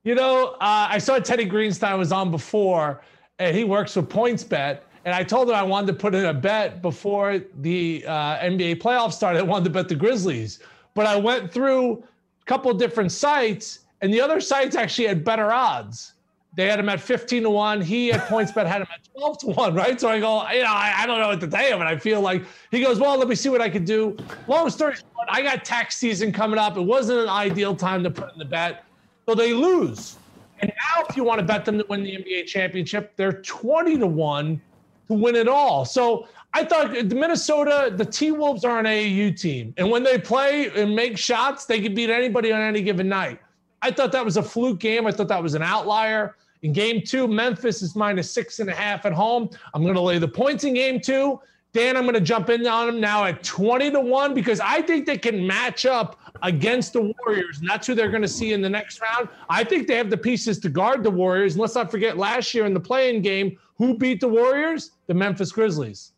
You know, I saw Teddy Greenstein was on before, and he works with PointsBet. And I told him I wanted to put in a bet before the NBA playoffs started. I wanted to bet the Grizzlies. But I went through a couple different sites, and the other sites actually had better odds. They had him at 15-1. He at PointsBet had him at 12-1, right? So I go, you know, I don't know what to tell him. And I feel like he goes, well, let me see what I could do. Long story short, I got tax season coming up. It wasn't an ideal time to put in the bet. So they lose. And now if you want to bet them to win the NBA championship, they're 20-1. To win it all. So I thought the Minnesota, the T-Wolves are an AAU team. And when they play and make shots, they can beat anybody on any given night. I thought that was a fluke game. I thought that was an outlier. In game two, Memphis is -6.5 at home. I'm going to lay the points in game two. Dan, I'm going to jump in on them now at 20-1 because I think they can match up against the Warriors. And that's who they're going to see in the next round. I think they have the pieces to guard the Warriors. And let's not forget last year in the play-in game, who beat the Warriors? The Memphis Grizzlies.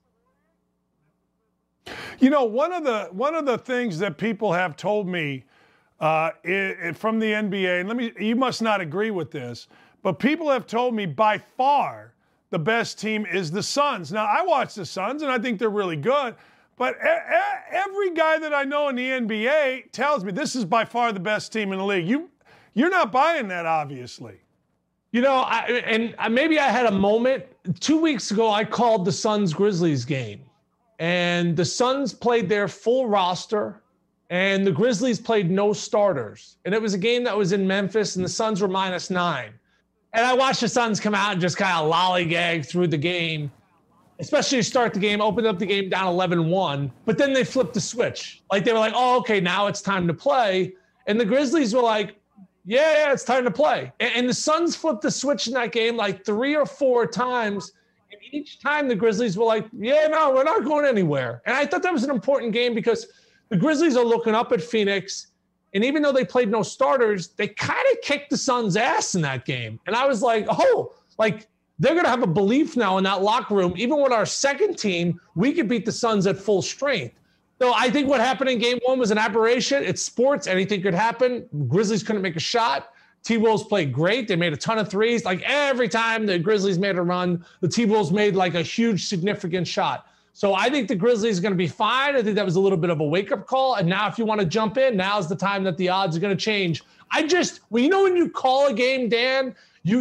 You know, one of the things that people have told me from the NBA, and you must not agree with this, but people have told me by far the best team is the Suns. Now, I watch the Suns, and I think they're really good, but every guy that I know in the NBA tells me this is by far the best team in the league. You're not buying that, obviously. You know, maybe I had a moment. 2 weeks ago, I called the Suns-Grizzlies game. And the Suns played their full roster, and the Grizzlies played no starters. And it was a game that was in Memphis, and the Suns were -9. And I watched the Suns come out and just kind of lollygag through the game, especially to start the game, opened up the game down 11-1. But then they flipped the switch. Like, they were like, oh, okay, now it's time to play. And the Grizzlies were like, yeah, it's time to play. And the Suns flipped the switch in that game like 3 or 4 times. And each time the Grizzlies were like, yeah, no, we're not going anywhere. And I thought that was an important game because the Grizzlies are looking up at Phoenix. And even though they played no starters, they kind of kicked the Suns' ass in that game. And I was like, oh, like they're going to have a belief now in that locker room. Even with our second team, we could beat the Suns at full strength. So I think what happened in game one was an aberration. It's sports. Anything could happen. Grizzlies couldn't make a shot. T-Wolves played great. They made a ton of threes. Like every time the Grizzlies made a run, the T-Wolves made like a huge significant shot. So I think the Grizzlies are going to be fine. I think that was a little bit of a wake-up call. And now if you want to jump in, now's the time that the odds are going to change. You know when you call a game, Dan, you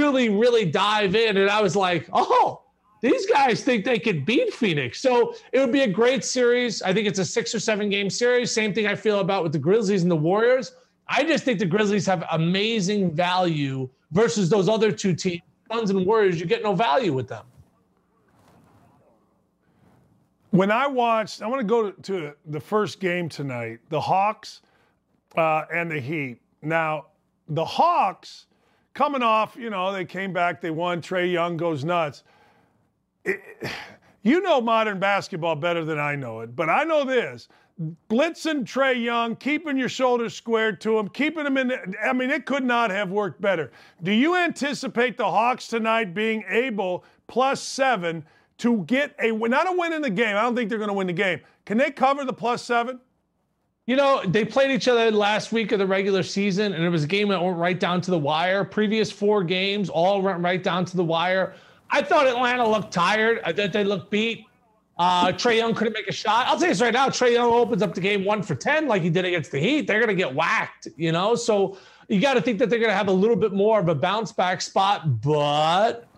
really, really dive in. And I was like, oh. These guys think they could beat Phoenix. So it would be a great series. I think it's a 6 or 7 game series. Same thing I feel about with the Grizzlies and the Warriors. I just think the Grizzlies have amazing value versus those other two teams, Suns and Warriors. You get no value with them. When I watched, I want to go to the first game tonight, the Hawks and the Heat. Now, the Hawks coming off, you know, they came back, they won. Trae Young goes nuts. You know modern basketball better than I know it, but I know this. Blitzing Trae Young, keeping your shoulders squared to him, keeping him in the, I mean, it could not have worked better. Do you anticipate the Hawks tonight being able, +7, to get a, not a win in the game? I don't think they're going to win the game. Can they cover the +7? You know, they played each other last week of the regular season, and it was a game that went right down to the wire. Previous four games all went right down to the wire. I thought Atlanta looked tired. I thought they looked beat. Trae Young couldn't make a shot. I'll tell you this right now, Trae Young opens up the game 1 for 10 like he did against the Heat. They're going to get whacked, you know? So you got to think that they're going to have a little bit more of a bounce-back spot, but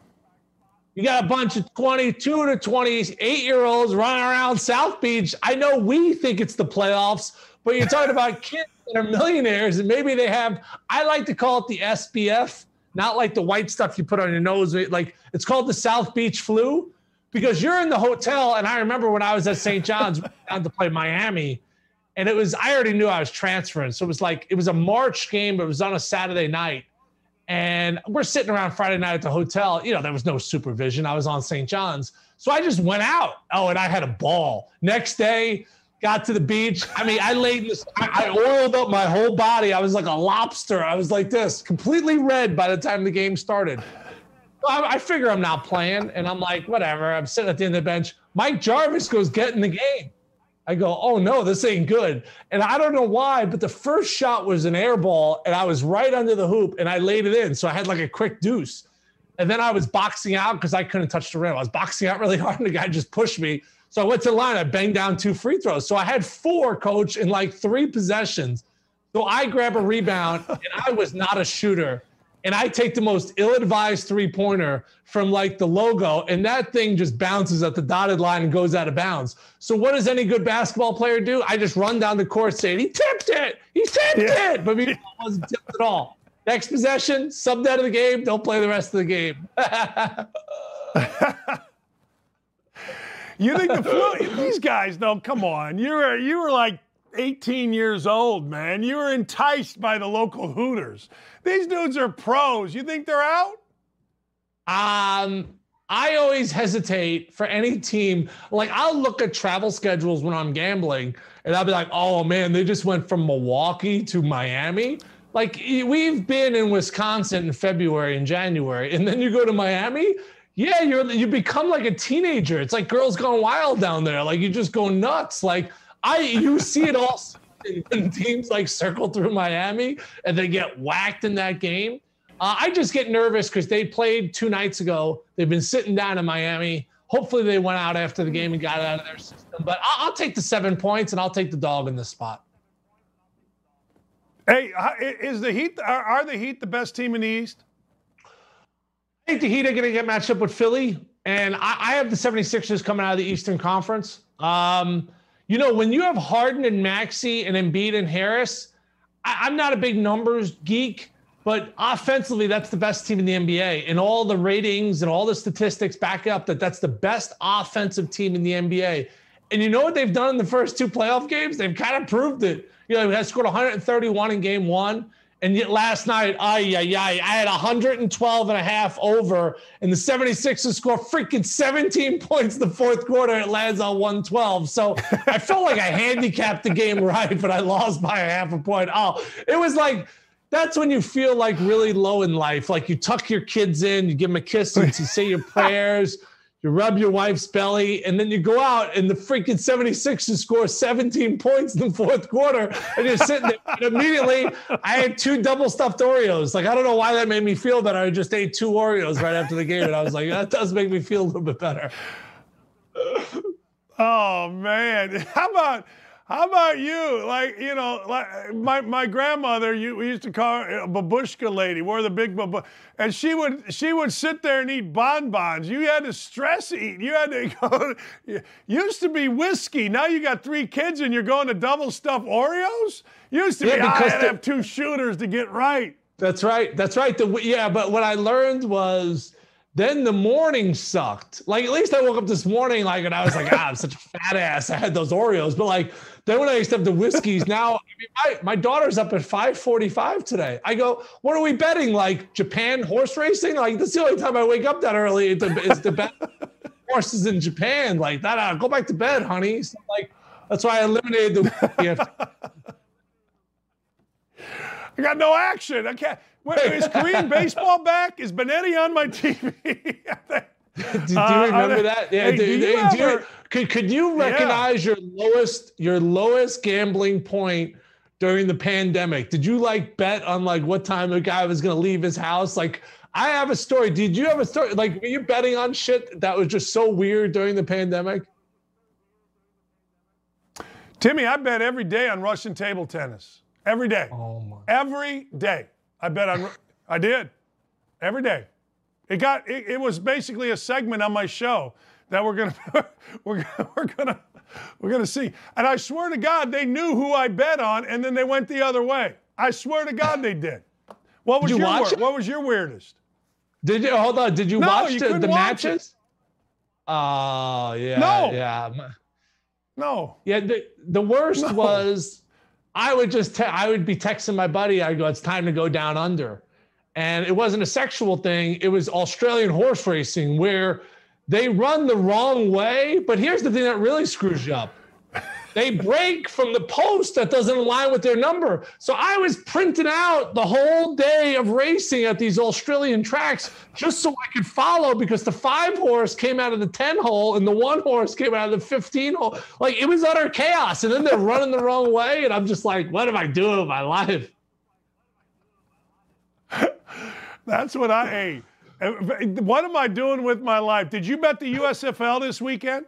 you got a bunch of 22 to 28-year-olds running around South Beach. I know we think it's the playoffs, but you're talking about kids that are millionaires, and maybe they have, I like to call it the SBF, not like the white stuff you put on your nose. Like, it's called the South Beach flu, because you're in the hotel. And I remember when I was at St. John's, we had to play Miami, and it was, I already knew I was transferring. So it was like, it was a March game, but it was on a Saturday night. And we're sitting around Friday night at the hotel. You know, there was no supervision. I was on St. John's. So I just went out. Oh, and I had a ball. Next day, got to the beach. I mean, I laid this, I oiled up my whole body. I was like a lobster. I was like this, completely red by the time the game started. So I figure I'm not playing, and I'm like, whatever. I'm sitting at the end of the bench. Mike Jarvis goes, get in the game. I go, oh, no, this ain't good. And I don't know why, but the first shot was an air ball, and I was right under the hoop, and I laid it in. So I had like a quick deuce. And then I was boxing out because I couldn't touch the rim. I was boxing out really hard, and the guy just pushed me. So I went to the line. I banged down 2 free throws. So I had 4, coach, in like 3 possessions. So I grab a rebound, and I was not a shooter. And I take the most ill-advised three-pointer from, like, the logo, and that thing just bounces at the dotted line and goes out of bounds. So what does any good basketball player do? I just run down the court saying, he tipped it! He tipped it! But meanwhile, it wasn't tipped at all. Next possession, subbed out of the game, don't play the rest of the game. You think the flu? These guys don't. Come on, you were like 18 years old, man. You were enticed by the local Hooters. These dudes are pros. You think they're out? I always hesitate for any team. Like, I'll look at travel schedules when I'm gambling, and I'll be like, oh man, they just went from Milwaukee to Miami. Like, we've been in Wisconsin in February and January, and then you go to Miami. Yeah, you become like a teenager. It's like Girls Gone Wild down there. Like, you just go nuts. Like, you see it all when teams like circle through Miami and they get whacked in that game. I just get nervous because they played 2 nights ago. They've been sitting down in Miami. Hopefully they went out after the game and got it out of their system. But I'll take the 7 points, and I'll take the dog in this spot. Hey, is the Heat? Are the Heat the best team in the East? I think the Heat are going to get matched up with Philly, and I have the 76ers coming out of the Eastern Conference. You know, when you have Harden and Maxey and Embiid and Harris, I'm not a big numbers geek, but offensively, that's the best team in the NBA. And all the ratings and all the statistics back up that that's the best offensive team in the NBA. And you know what they've done in the first 2 playoff games? They've kind of proved it. You know, they scored 131 in game 1. And yet last night, I had 112.5 over, and the 76ers score freaking 17 points in the fourth quarter. It lands on 112. So I felt like I handicapped the game right, but I lost by ½ a point. Oh, it was like, that's when you feel like really low in life. Like, you tuck your kids in, you give them a kiss, and you say your prayers, you rub your wife's belly, and then you go out, and the freaking 76ers score 17 points in the fourth quarter, and you're sitting there. And immediately, I had 2 double-stuffed Oreos. Like, I don't know why that made me feel better. I just ate 2 Oreos right after the game, and I was like, that does make me feel a little bit better. Oh, man. How about you? Like, you know, like my grandmother, we used to call her a babushka lady, wore the big babushka, and she would sit there and eat bonbons. You had to stress eat. You had to go. Used to be whiskey. Now you got 3 kids and you're going to double stuff Oreos. Used to be I had to have 2 shooters to get right. That's right. That's right. But what I learned was, then the morning sucked. Like, at least I woke up this morning, like, and I was like, I'm such a fat ass. I had those Oreos. But, like, then when I used to have the whiskeys, now, I mean, my daughter's up at 5:45 today. I go, what are we betting? Like, Japan horse racing? Like, that's the only time I wake up that early is to bet. courses in Japan like that. Go back to bed, honey. So, like, that's why I eliminated the. I got no action. I can't. Wait, is Korean baseball back? Is Benetti on my TV? do you remember that? Yeah. Hey, could you recognize your lowest gambling point during the pandemic? Did you like bet on like what time a guy was going to leave his house? Like, I have a story. Did you have a story? Like, were you betting on shit that was just so weird during the pandemic? Timmy, I bet every day on Russian table tennis. Every day. Oh my. Every day. I bet on. I did. Every day. It was basically a segment on my show that we're gonna see. And I swear to God, they knew who I bet on, and then they went the other way. I swear to God, they did. What was What was your weirdest? Did you hold on? Did you watch the matches? Oh yeah. No. Yeah. No. Yeah. The worst was. I would be texting my buddy. I'd go, it's time to go down under. And it wasn't a sexual thing. It was Australian horse racing where they run the wrong way. But here's the thing that really screws you up. They break from the post that doesn't align with their number. So I was printing out the whole day of racing at these Australian tracks just so I could follow because the 5 horse came out of the 10 hole and the 1 horse came out of the 15 hole. Like, it was utter chaos. And then they're running the wrong way. And I'm just like, what am I doing with my life? That's what I ate. What am I doing with my life? Did you bet the USFL this weekend?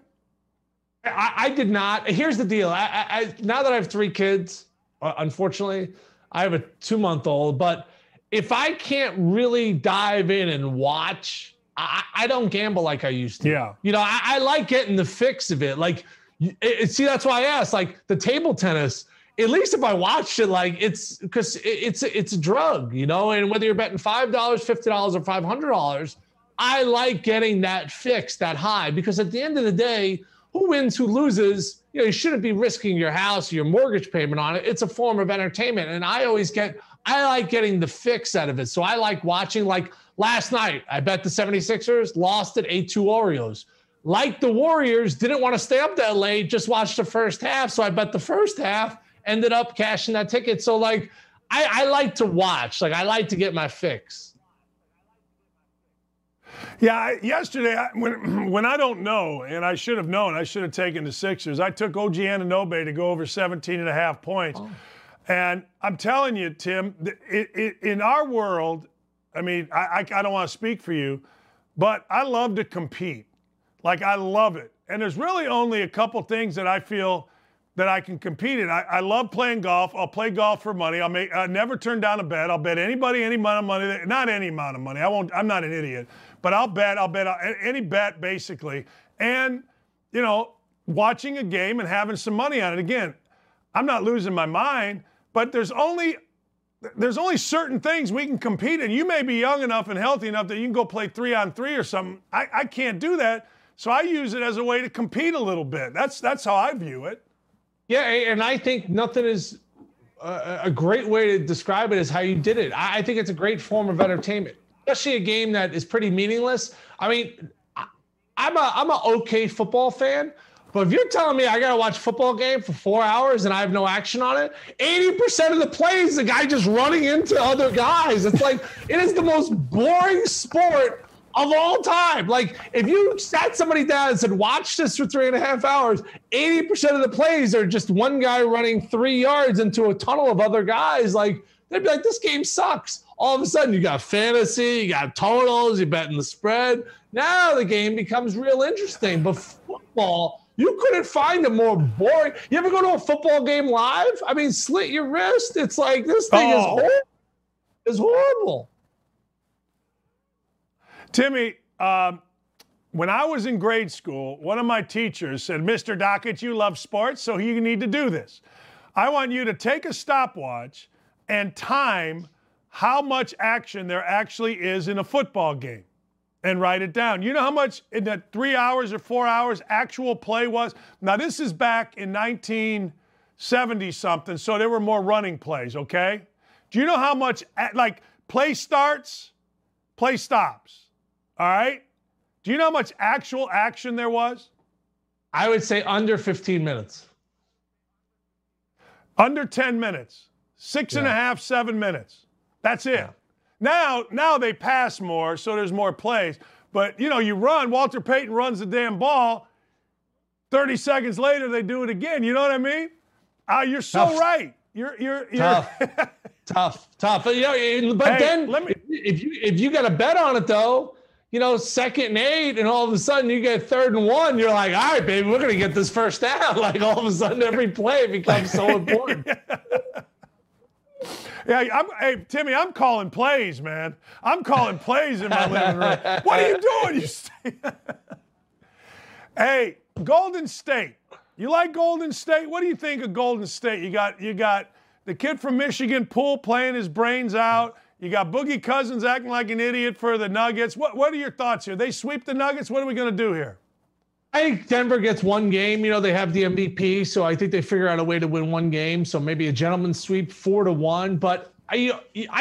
I did not. Here's the deal. I now that I have 3 kids, unfortunately, I have a 2-month-old. But if I can't really dive in and watch, I don't gamble like I used to. Yeah. You know, I like getting the fix of it. Like, see, that's why I asked. Like the table tennis. At least if I watched it, like it's because it's a drug, you know. And whether you're betting $5, $50, or $500, I like getting that fix, that high, because at the end of the day. Who wins, who loses, you know, you shouldn't be risking your house, your mortgage payment on it. It's a form of entertainment. And I like getting the fix out of it. So I like watching, like last night, I bet the 76ers lost at 8-2 Orioles. Like the Warriors, didn't want to stay up that late, just watched the first half. So I bet the first half, ended up cashing that ticket. So like, I like to watch, like I like to get my fix. Yeah, yesterday, when I don't know, and I should have known, I should have taken the Sixers. I took OG Anunoby to go over 17.5 points. Oh. And I'm telling you, Tim, in our world, I mean, I don't want to speak for you, but I love to compete. Like, I love it. And there's really only a couple things that I feel that I can compete in. I love playing golf. I'll play golf for money. I never turn down a bet. I'll bet anybody any amount of money. Not any amount of money. I'm not an idiot. But I'll bet any bet basically. And, you know, watching a game and having some money on it. Again, I'm not losing my mind, but there's only certain things we can compete in. You may be young enough and healthy enough that you can go play 3-on-3 or something. I can't do that. So I use it as a way to compete a little bit. That's how I view it. Yeah, and I think nothing is a great way to describe it is how you did it. I think it's a great form of entertainment, especially a game that is pretty meaningless. I mean, I'm a okay football fan, but if you're telling me I got to watch a football game for 4 hours and I have no action on it, 80% of the plays, the guy just running into other guys. It's like, it is the most boring sport of all time. Like, if you sat somebody down and said, watch this for 3.5 hours, 80% of the plays are just one guy running 3 yards into a tunnel of other guys. Like, they'd be like, this game sucks. All of a sudden, you got fantasy, you got totals, you're betting the spread. Now the game becomes real interesting. But football, you couldn't find a more boring. You ever go to a football game live? I mean, slit your wrist. It's like, this thing is horrible. It's horrible. Timmy, when I was in grade school, one of my teachers said, Mr. Dockett, you love sports, so you need to do this. I want you to take a stopwatch and time how much action there actually is in a football game and write it down. You know how much in that 3 hours or 4 hours actual play was? Now, this is back in 1970-something, so there were more running plays, okay? Do you know how much, like, play starts, play stops? All right? Do you know how much actual action there was? I would say under 15 minutes. Under 10 minutes. Six and a half, 7 minutes. That's it. Yeah. Now they pass more, so there's more plays. But, you know, you run. Walter Payton runs the damn ball. 30 seconds later, they do it again. You know what I mean? You're so tough. Right. You're tough. tough. But, you know, but hey, then if you got a bet on it, though, you know, 2nd and 8, and all of a sudden you get 3rd and 1. You're like, all right, baby, we're going to get this first down. Like, all of a sudden every play becomes so important. Yeah, hey, Timmy, I'm calling plays, man. I'm calling plays in my living room. What are you doing? Hey, Golden State. You like Golden State? What do you think of Golden State? You got the kid from Michigan, Poole, playing his brains out. You got Boogie Cousins acting like an idiot for the Nuggets. What are your thoughts here? They sweep the Nuggets. What are we going to do here? I think Denver gets one game. You know, they have the MVP, so I think they figure out a way to win one game. So maybe a gentleman's sweep, 4-1. But I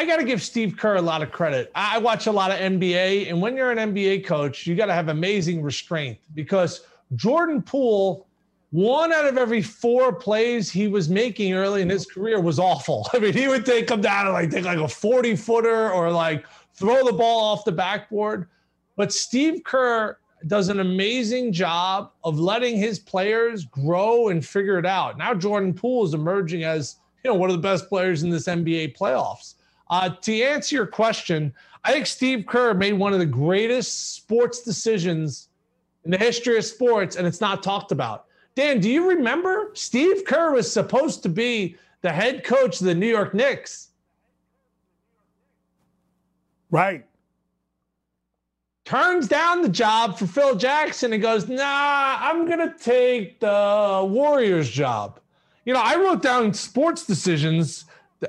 got to give Steve Kerr a lot of credit. I watch a lot of NBA, and when you're an NBA coach, you got to have amazing restraint, because Jordan Poole, 1 out of every 4 plays he was making early in his career was awful. I mean, he would come down and take like a 40-footer or like throw the ball off the backboard. But Steve Kerr does an amazing job of letting his players grow and figure it out. Now Jordan Poole is emerging as, you know, one of the best players in this NBA playoffs. To answer your question, I think Steve Kerr made one of the greatest sports decisions in the history of sports, and it's not talked about. Dan, do you remember Steve Kerr was supposed to be the head coach of the New York Knicks? Right. Turns down the job for Phil Jackson and goes, nah, I'm going to take the Warriors job. You know, I wrote down sports decisions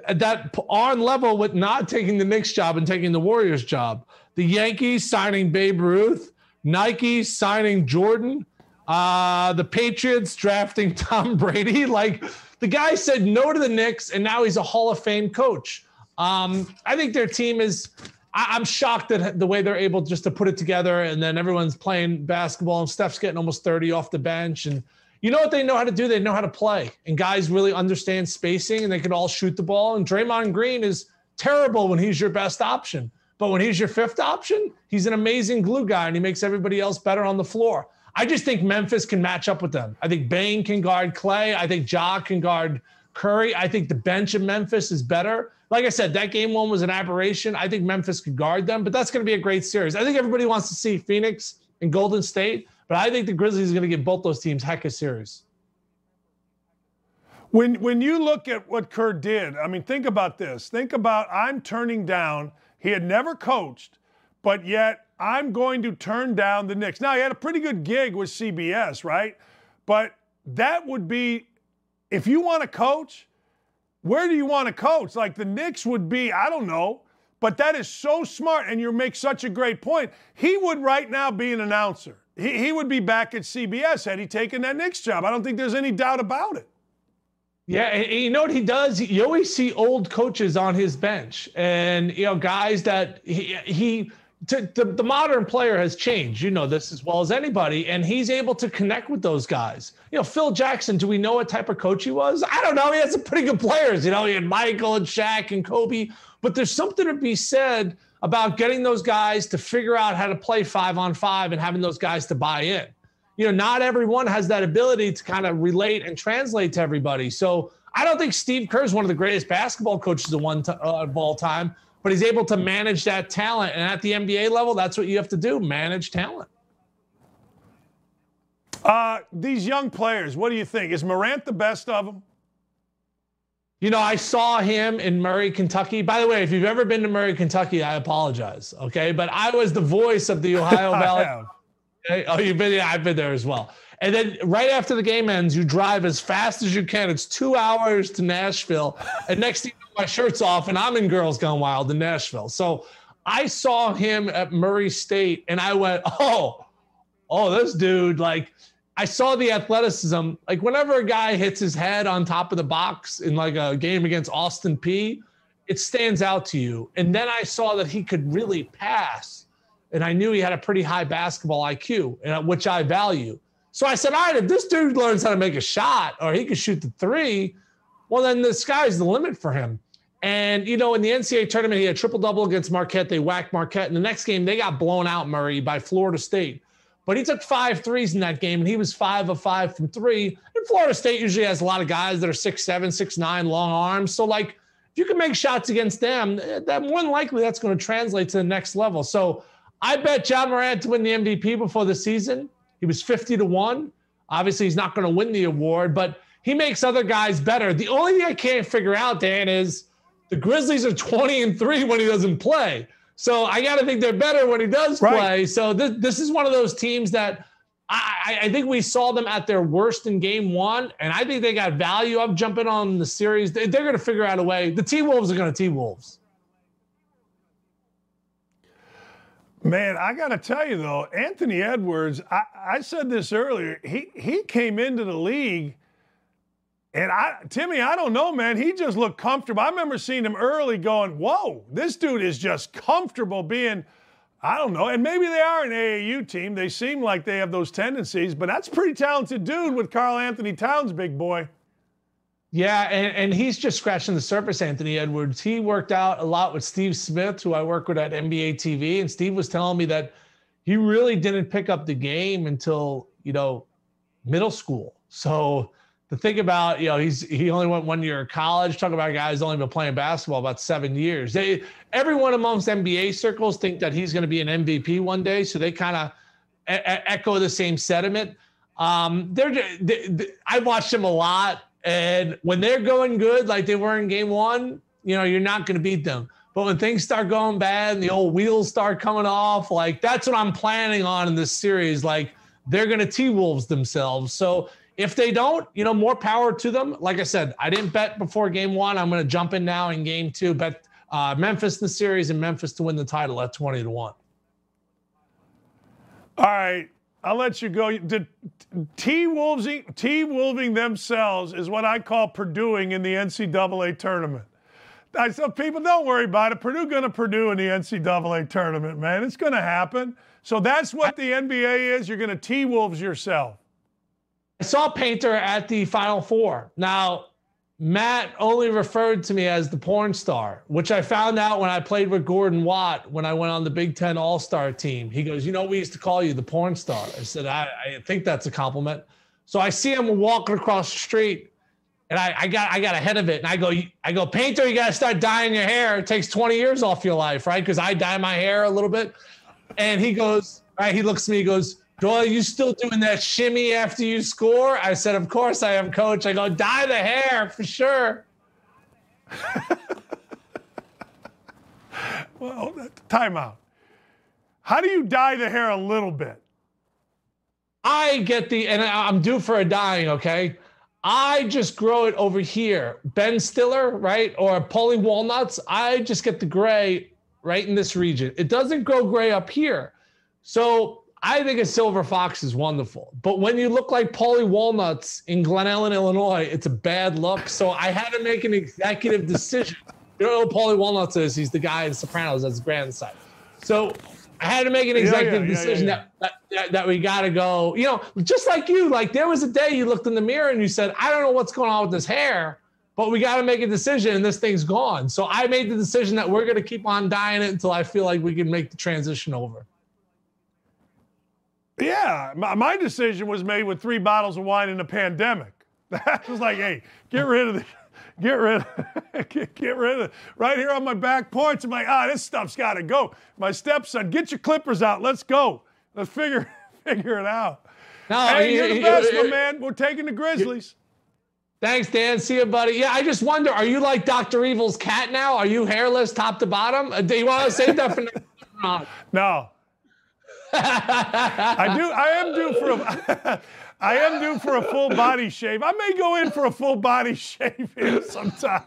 that are on level with not taking the Knicks job and taking the Warriors job. The Yankees signing Babe Ruth, Nike signing Jordan, the Patriots drafting Tom Brady. Like, the guy said no to the Knicks, and now he's a Hall of Fame coach. I think their team is – I'm shocked at the way they're able just to put it together, and then everyone's playing basketball, and Steph's getting almost 30 off the bench. And you know what they know how to do? They know how to play. And guys really understand spacing, and they can all shoot the ball. And Draymond Green is terrible when he's your best option. But when he's your 5th option, he's an amazing glue guy, and he makes everybody else better on the floor. I just think Memphis can match up with them. I think Bane can guard Clay. I think Ja can guard Curry. I think the bench of Memphis is better. Like I said, that game 1 was an aberration. I think Memphis could guard them, but that's going to be a great series. I think everybody wants to see Phoenix and Golden State, but I think the Grizzlies are going to give both those teams heck of a series. When you look at what Kerr did, I mean, think about this. Think about, I'm turning down. He had never coached, but yet I'm going to turn down the Knicks. Now, he had a pretty good gig with CBS, right? But that would be, if you want to coach, where do you want to coach? Like, the Knicks would be, I don't know, but that is so smart, and you make such a great point. He would right now be an announcer. He would be back at CBS had he taken that Knicks job. I don't think there's any doubt about it. Yeah, and you know what he does? You always see old coaches on his bench, and, you know, guys that he the modern player has changed. You know this as well as anybody, and he's able to connect with those guys. You know, Phil Jackson, do we know what type of coach he was? I don't know. He had some pretty good players. You know, he had Michael and Shaq and Kobe. But there's something to be said about getting those guys to figure out how to play 5-on-5 and having those guys to buy in. You know, not everyone has that ability to kind of relate and translate to everybody. So I don't think Steve Kerr is one of the greatest basketball coaches of all time, but he's able to manage that talent. And at the NBA level, that's what you have to do, manage talent. These young players, what do you think? Is Morant the best of them? You know, I saw him in Murray, Kentucky. By the way, if you've ever been to Murray, Kentucky, I apologize, okay? But I was the voice of the Ohio Valley. Okay? Oh, you've been there? Yeah, I've been there as well. And then right after the game ends, you drive as fast as you can. It's 2 hours to Nashville. And next thing you know, my shirt's off, and I'm in Girls Gone Wild in Nashville. So I saw him at Murray State, and I went, oh, this dude, like, I saw the athleticism. Like, whenever a guy hits his head on top of the box in, like, a game against Austin Peay, it stands out to you. And then I saw that he could really pass. and I knew he had a pretty high basketball IQ, and which I value. So I said, all right, if this dude learns how to make a shot or he can shoot the three, well, then the sky's the limit for him. And, you know, in the NCAA tournament, he had a triple-double against Marquette. They whacked Marquette. In the next game, they got blown out, Murray, by Florida State. But he took 5 threes in that game, and he was 5 of 5 from three. And Florida State usually has a lot of guys that are 6'7", 6'9", long arms. So, like, if you can make shots against them, that more than likely that's going to translate to the next level. So I bet Ja Morant to win the MVP before the season. He was 50-1. Obviously, he's not going to win the award, but he makes other guys better. The only thing I can't figure out, Dan, is the Grizzlies are 20-3 when he doesn't play. So I got to think they're better when he does play. So this is one of those teams that I think we saw them at their worst in game one, and I think they got value. I'm jumping on the series. They're going to figure out a way. The T-Wolves are going to T-Wolves. Man, I got to tell you, though, Anthony Edwards, I said this earlier, he came into the league, and Timmy, I don't know, man, he just looked comfortable. I remember seeing him early going, whoa, this dude is just comfortable being, I don't know, and maybe they are an AAU team. They seem like they have those tendencies, but that's a pretty talented dude with Karl Anthony Towns, big boy. Yeah, and he's just scratching the surface, Anthony Edwards. He worked out a lot with Steve Smith, who I work with at NBA TV, and Steve was telling me that he really didn't pick up the game until, you know, middle school. So to think about, you know, he only went 1 year of college. Talk about a guy who's only been playing basketball about 7 years. Everyone amongst NBA circles think that he's going to be an MVP one day, so they kind of echo the same sentiment. I've watched him a lot. And when they're going good, like they were in game one, you know, you're not going to beat them. But when things start going bad and the old wheels start coming off, like that's what I'm planning on in this series. Like they're going to T-Wolves themselves. So if they don't, you know, more power to them. Like I said, I didn't bet before game one. I'm going to jump in now in game two, bet Memphis in the series and Memphis to win the title at 20-1. All right. I'll let you go. T-Wolving themselves is what I call Purdueing in the NCAA tournament. I said, people, don't worry about it. Purdue going to Purdue in the NCAA tournament, man. It's going to happen. So that's what the NBA is. You're going to T-Wolves yourself. I saw Painter at the Final Four. Now, Matt only referred to me as the porn star, which I found out when I played with Gordon Watt when I went on the Big Ten All-Star team. He goes, you know, we used to call you the porn star. I said, I think that's a compliment. So I see him walking across the street, and I got ahead of it, and I go, Painter, you got to start dyeing your hair. It takes 20 years off your life, right? Because I dye my hair a little bit. And he goes, right, he looks at me, he goes, Doyle, you still doing that shimmy after you score? I said, of course I am, coach. I go, dye the hair for sure. Well, timeout. How do you dye the hair a little bit? And I'm due for a dyeing, okay? I just grow it over here. Ben Stiller, right? Or Paulie Walnuts. I just get the gray right in this region. It doesn't grow gray up here. So I think a silver fox is wonderful. But when you look like Paulie Walnuts in Glen Ellen, Illinois, it's a bad look. So I had to make an executive decision. You don't know who Paulie Walnuts is. He's the guy in Sopranos that's his grandson. So I had to make an executive decision that we got to go. You know, just like you, like there was a day you looked in the mirror and you said, I don't know what's going on with this hair, but we got to make a decision and this thing's gone. So I made the decision that we're going to keep on dyeing it until I feel like we can make the transition over. Yeah, my decision was made with 3 bottles of wine in a pandemic. I was like, hey, get rid of it. Right here on my back porch, I'm like, this stuff's got to go. My stepson, get your clippers out. Let's go. Let's figure it out. No, hey, you're the best, my man. We're taking the Grizzlies. Thanks, Dan. See you, buddy. Yeah, I just wonder, are you like Dr. Evil's cat now? Are you hairless top to bottom? Do you want to save that for now? No. I am due for a full body shave. I may go in for a full body shave here sometime.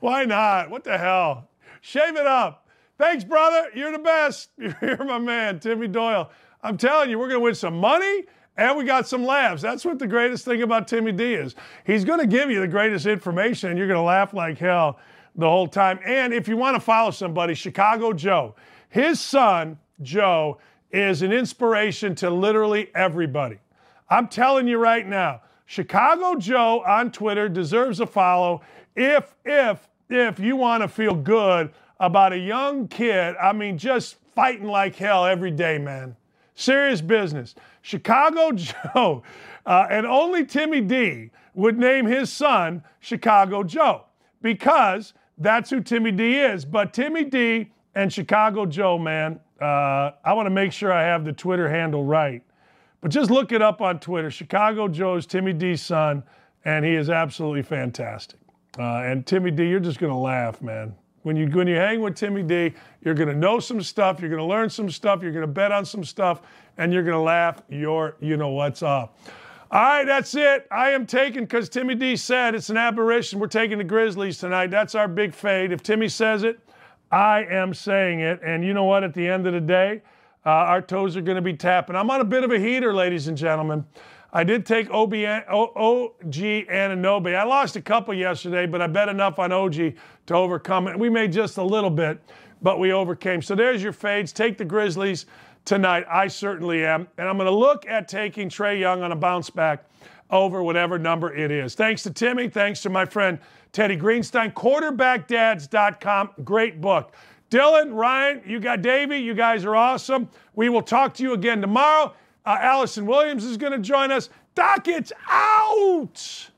Why not? What the hell? Shave it up. Thanks, brother. You're the best. You're my man, Timmy Doyle. I'm telling you, we're going to win some money and we got some laughs. That's what the greatest thing about Timmy D is. He's going to give you the greatest information and you're going to laugh like hell the whole time. And if you want to follow somebody, Chicago Joe. His son, Joe, is an inspiration to literally everybody. I'm telling you right now, Chicago Joe on Twitter deserves a follow if you want to feel good about a young kid, I mean, just fighting like hell every day, man. Serious business. Chicago Joe, and only Timmy D would name his son Chicago Joe because that's who Timmy D is. But Timmy D and Chicago Joe, man, I want to make sure I have the Twitter handle right. But just look it up on Twitter. Chicago Joe is Timmy D's son, and he is absolutely fantastic. And Timmy D, you're just going to laugh, man. When you hang with Timmy D, you're going to know some stuff, you're going to learn some stuff, you're going to bet on some stuff, and you're going to laugh your you-know-what's up. All right, that's it. I am taking, because Timmy D said it's an aberration, we're taking the Grizzlies tonight. That's our big fade. If Timmy says it, I am saying it. And you know what? At the end of the day, our toes are going to be tapping. I'm on a bit of a heater, ladies and gentlemen. I did take OG Anunoby. I lost a couple yesterday, but I bet enough on OG to overcome it. We made just a little bit, but we overcame. So there's your fades. Take the Grizzlies tonight. I certainly am. And I'm going to look at taking Trae Young on a bounce back over whatever number it is. Thanks to Timmy. Thanks to my friend Teddy Greenstein. QuarterbackDads.com. Great book. Dylan, Ryan, you got Davey. You guys are awesome. We will talk to you again tomorrow. Allison Williams is going to join us. Doc, it's out!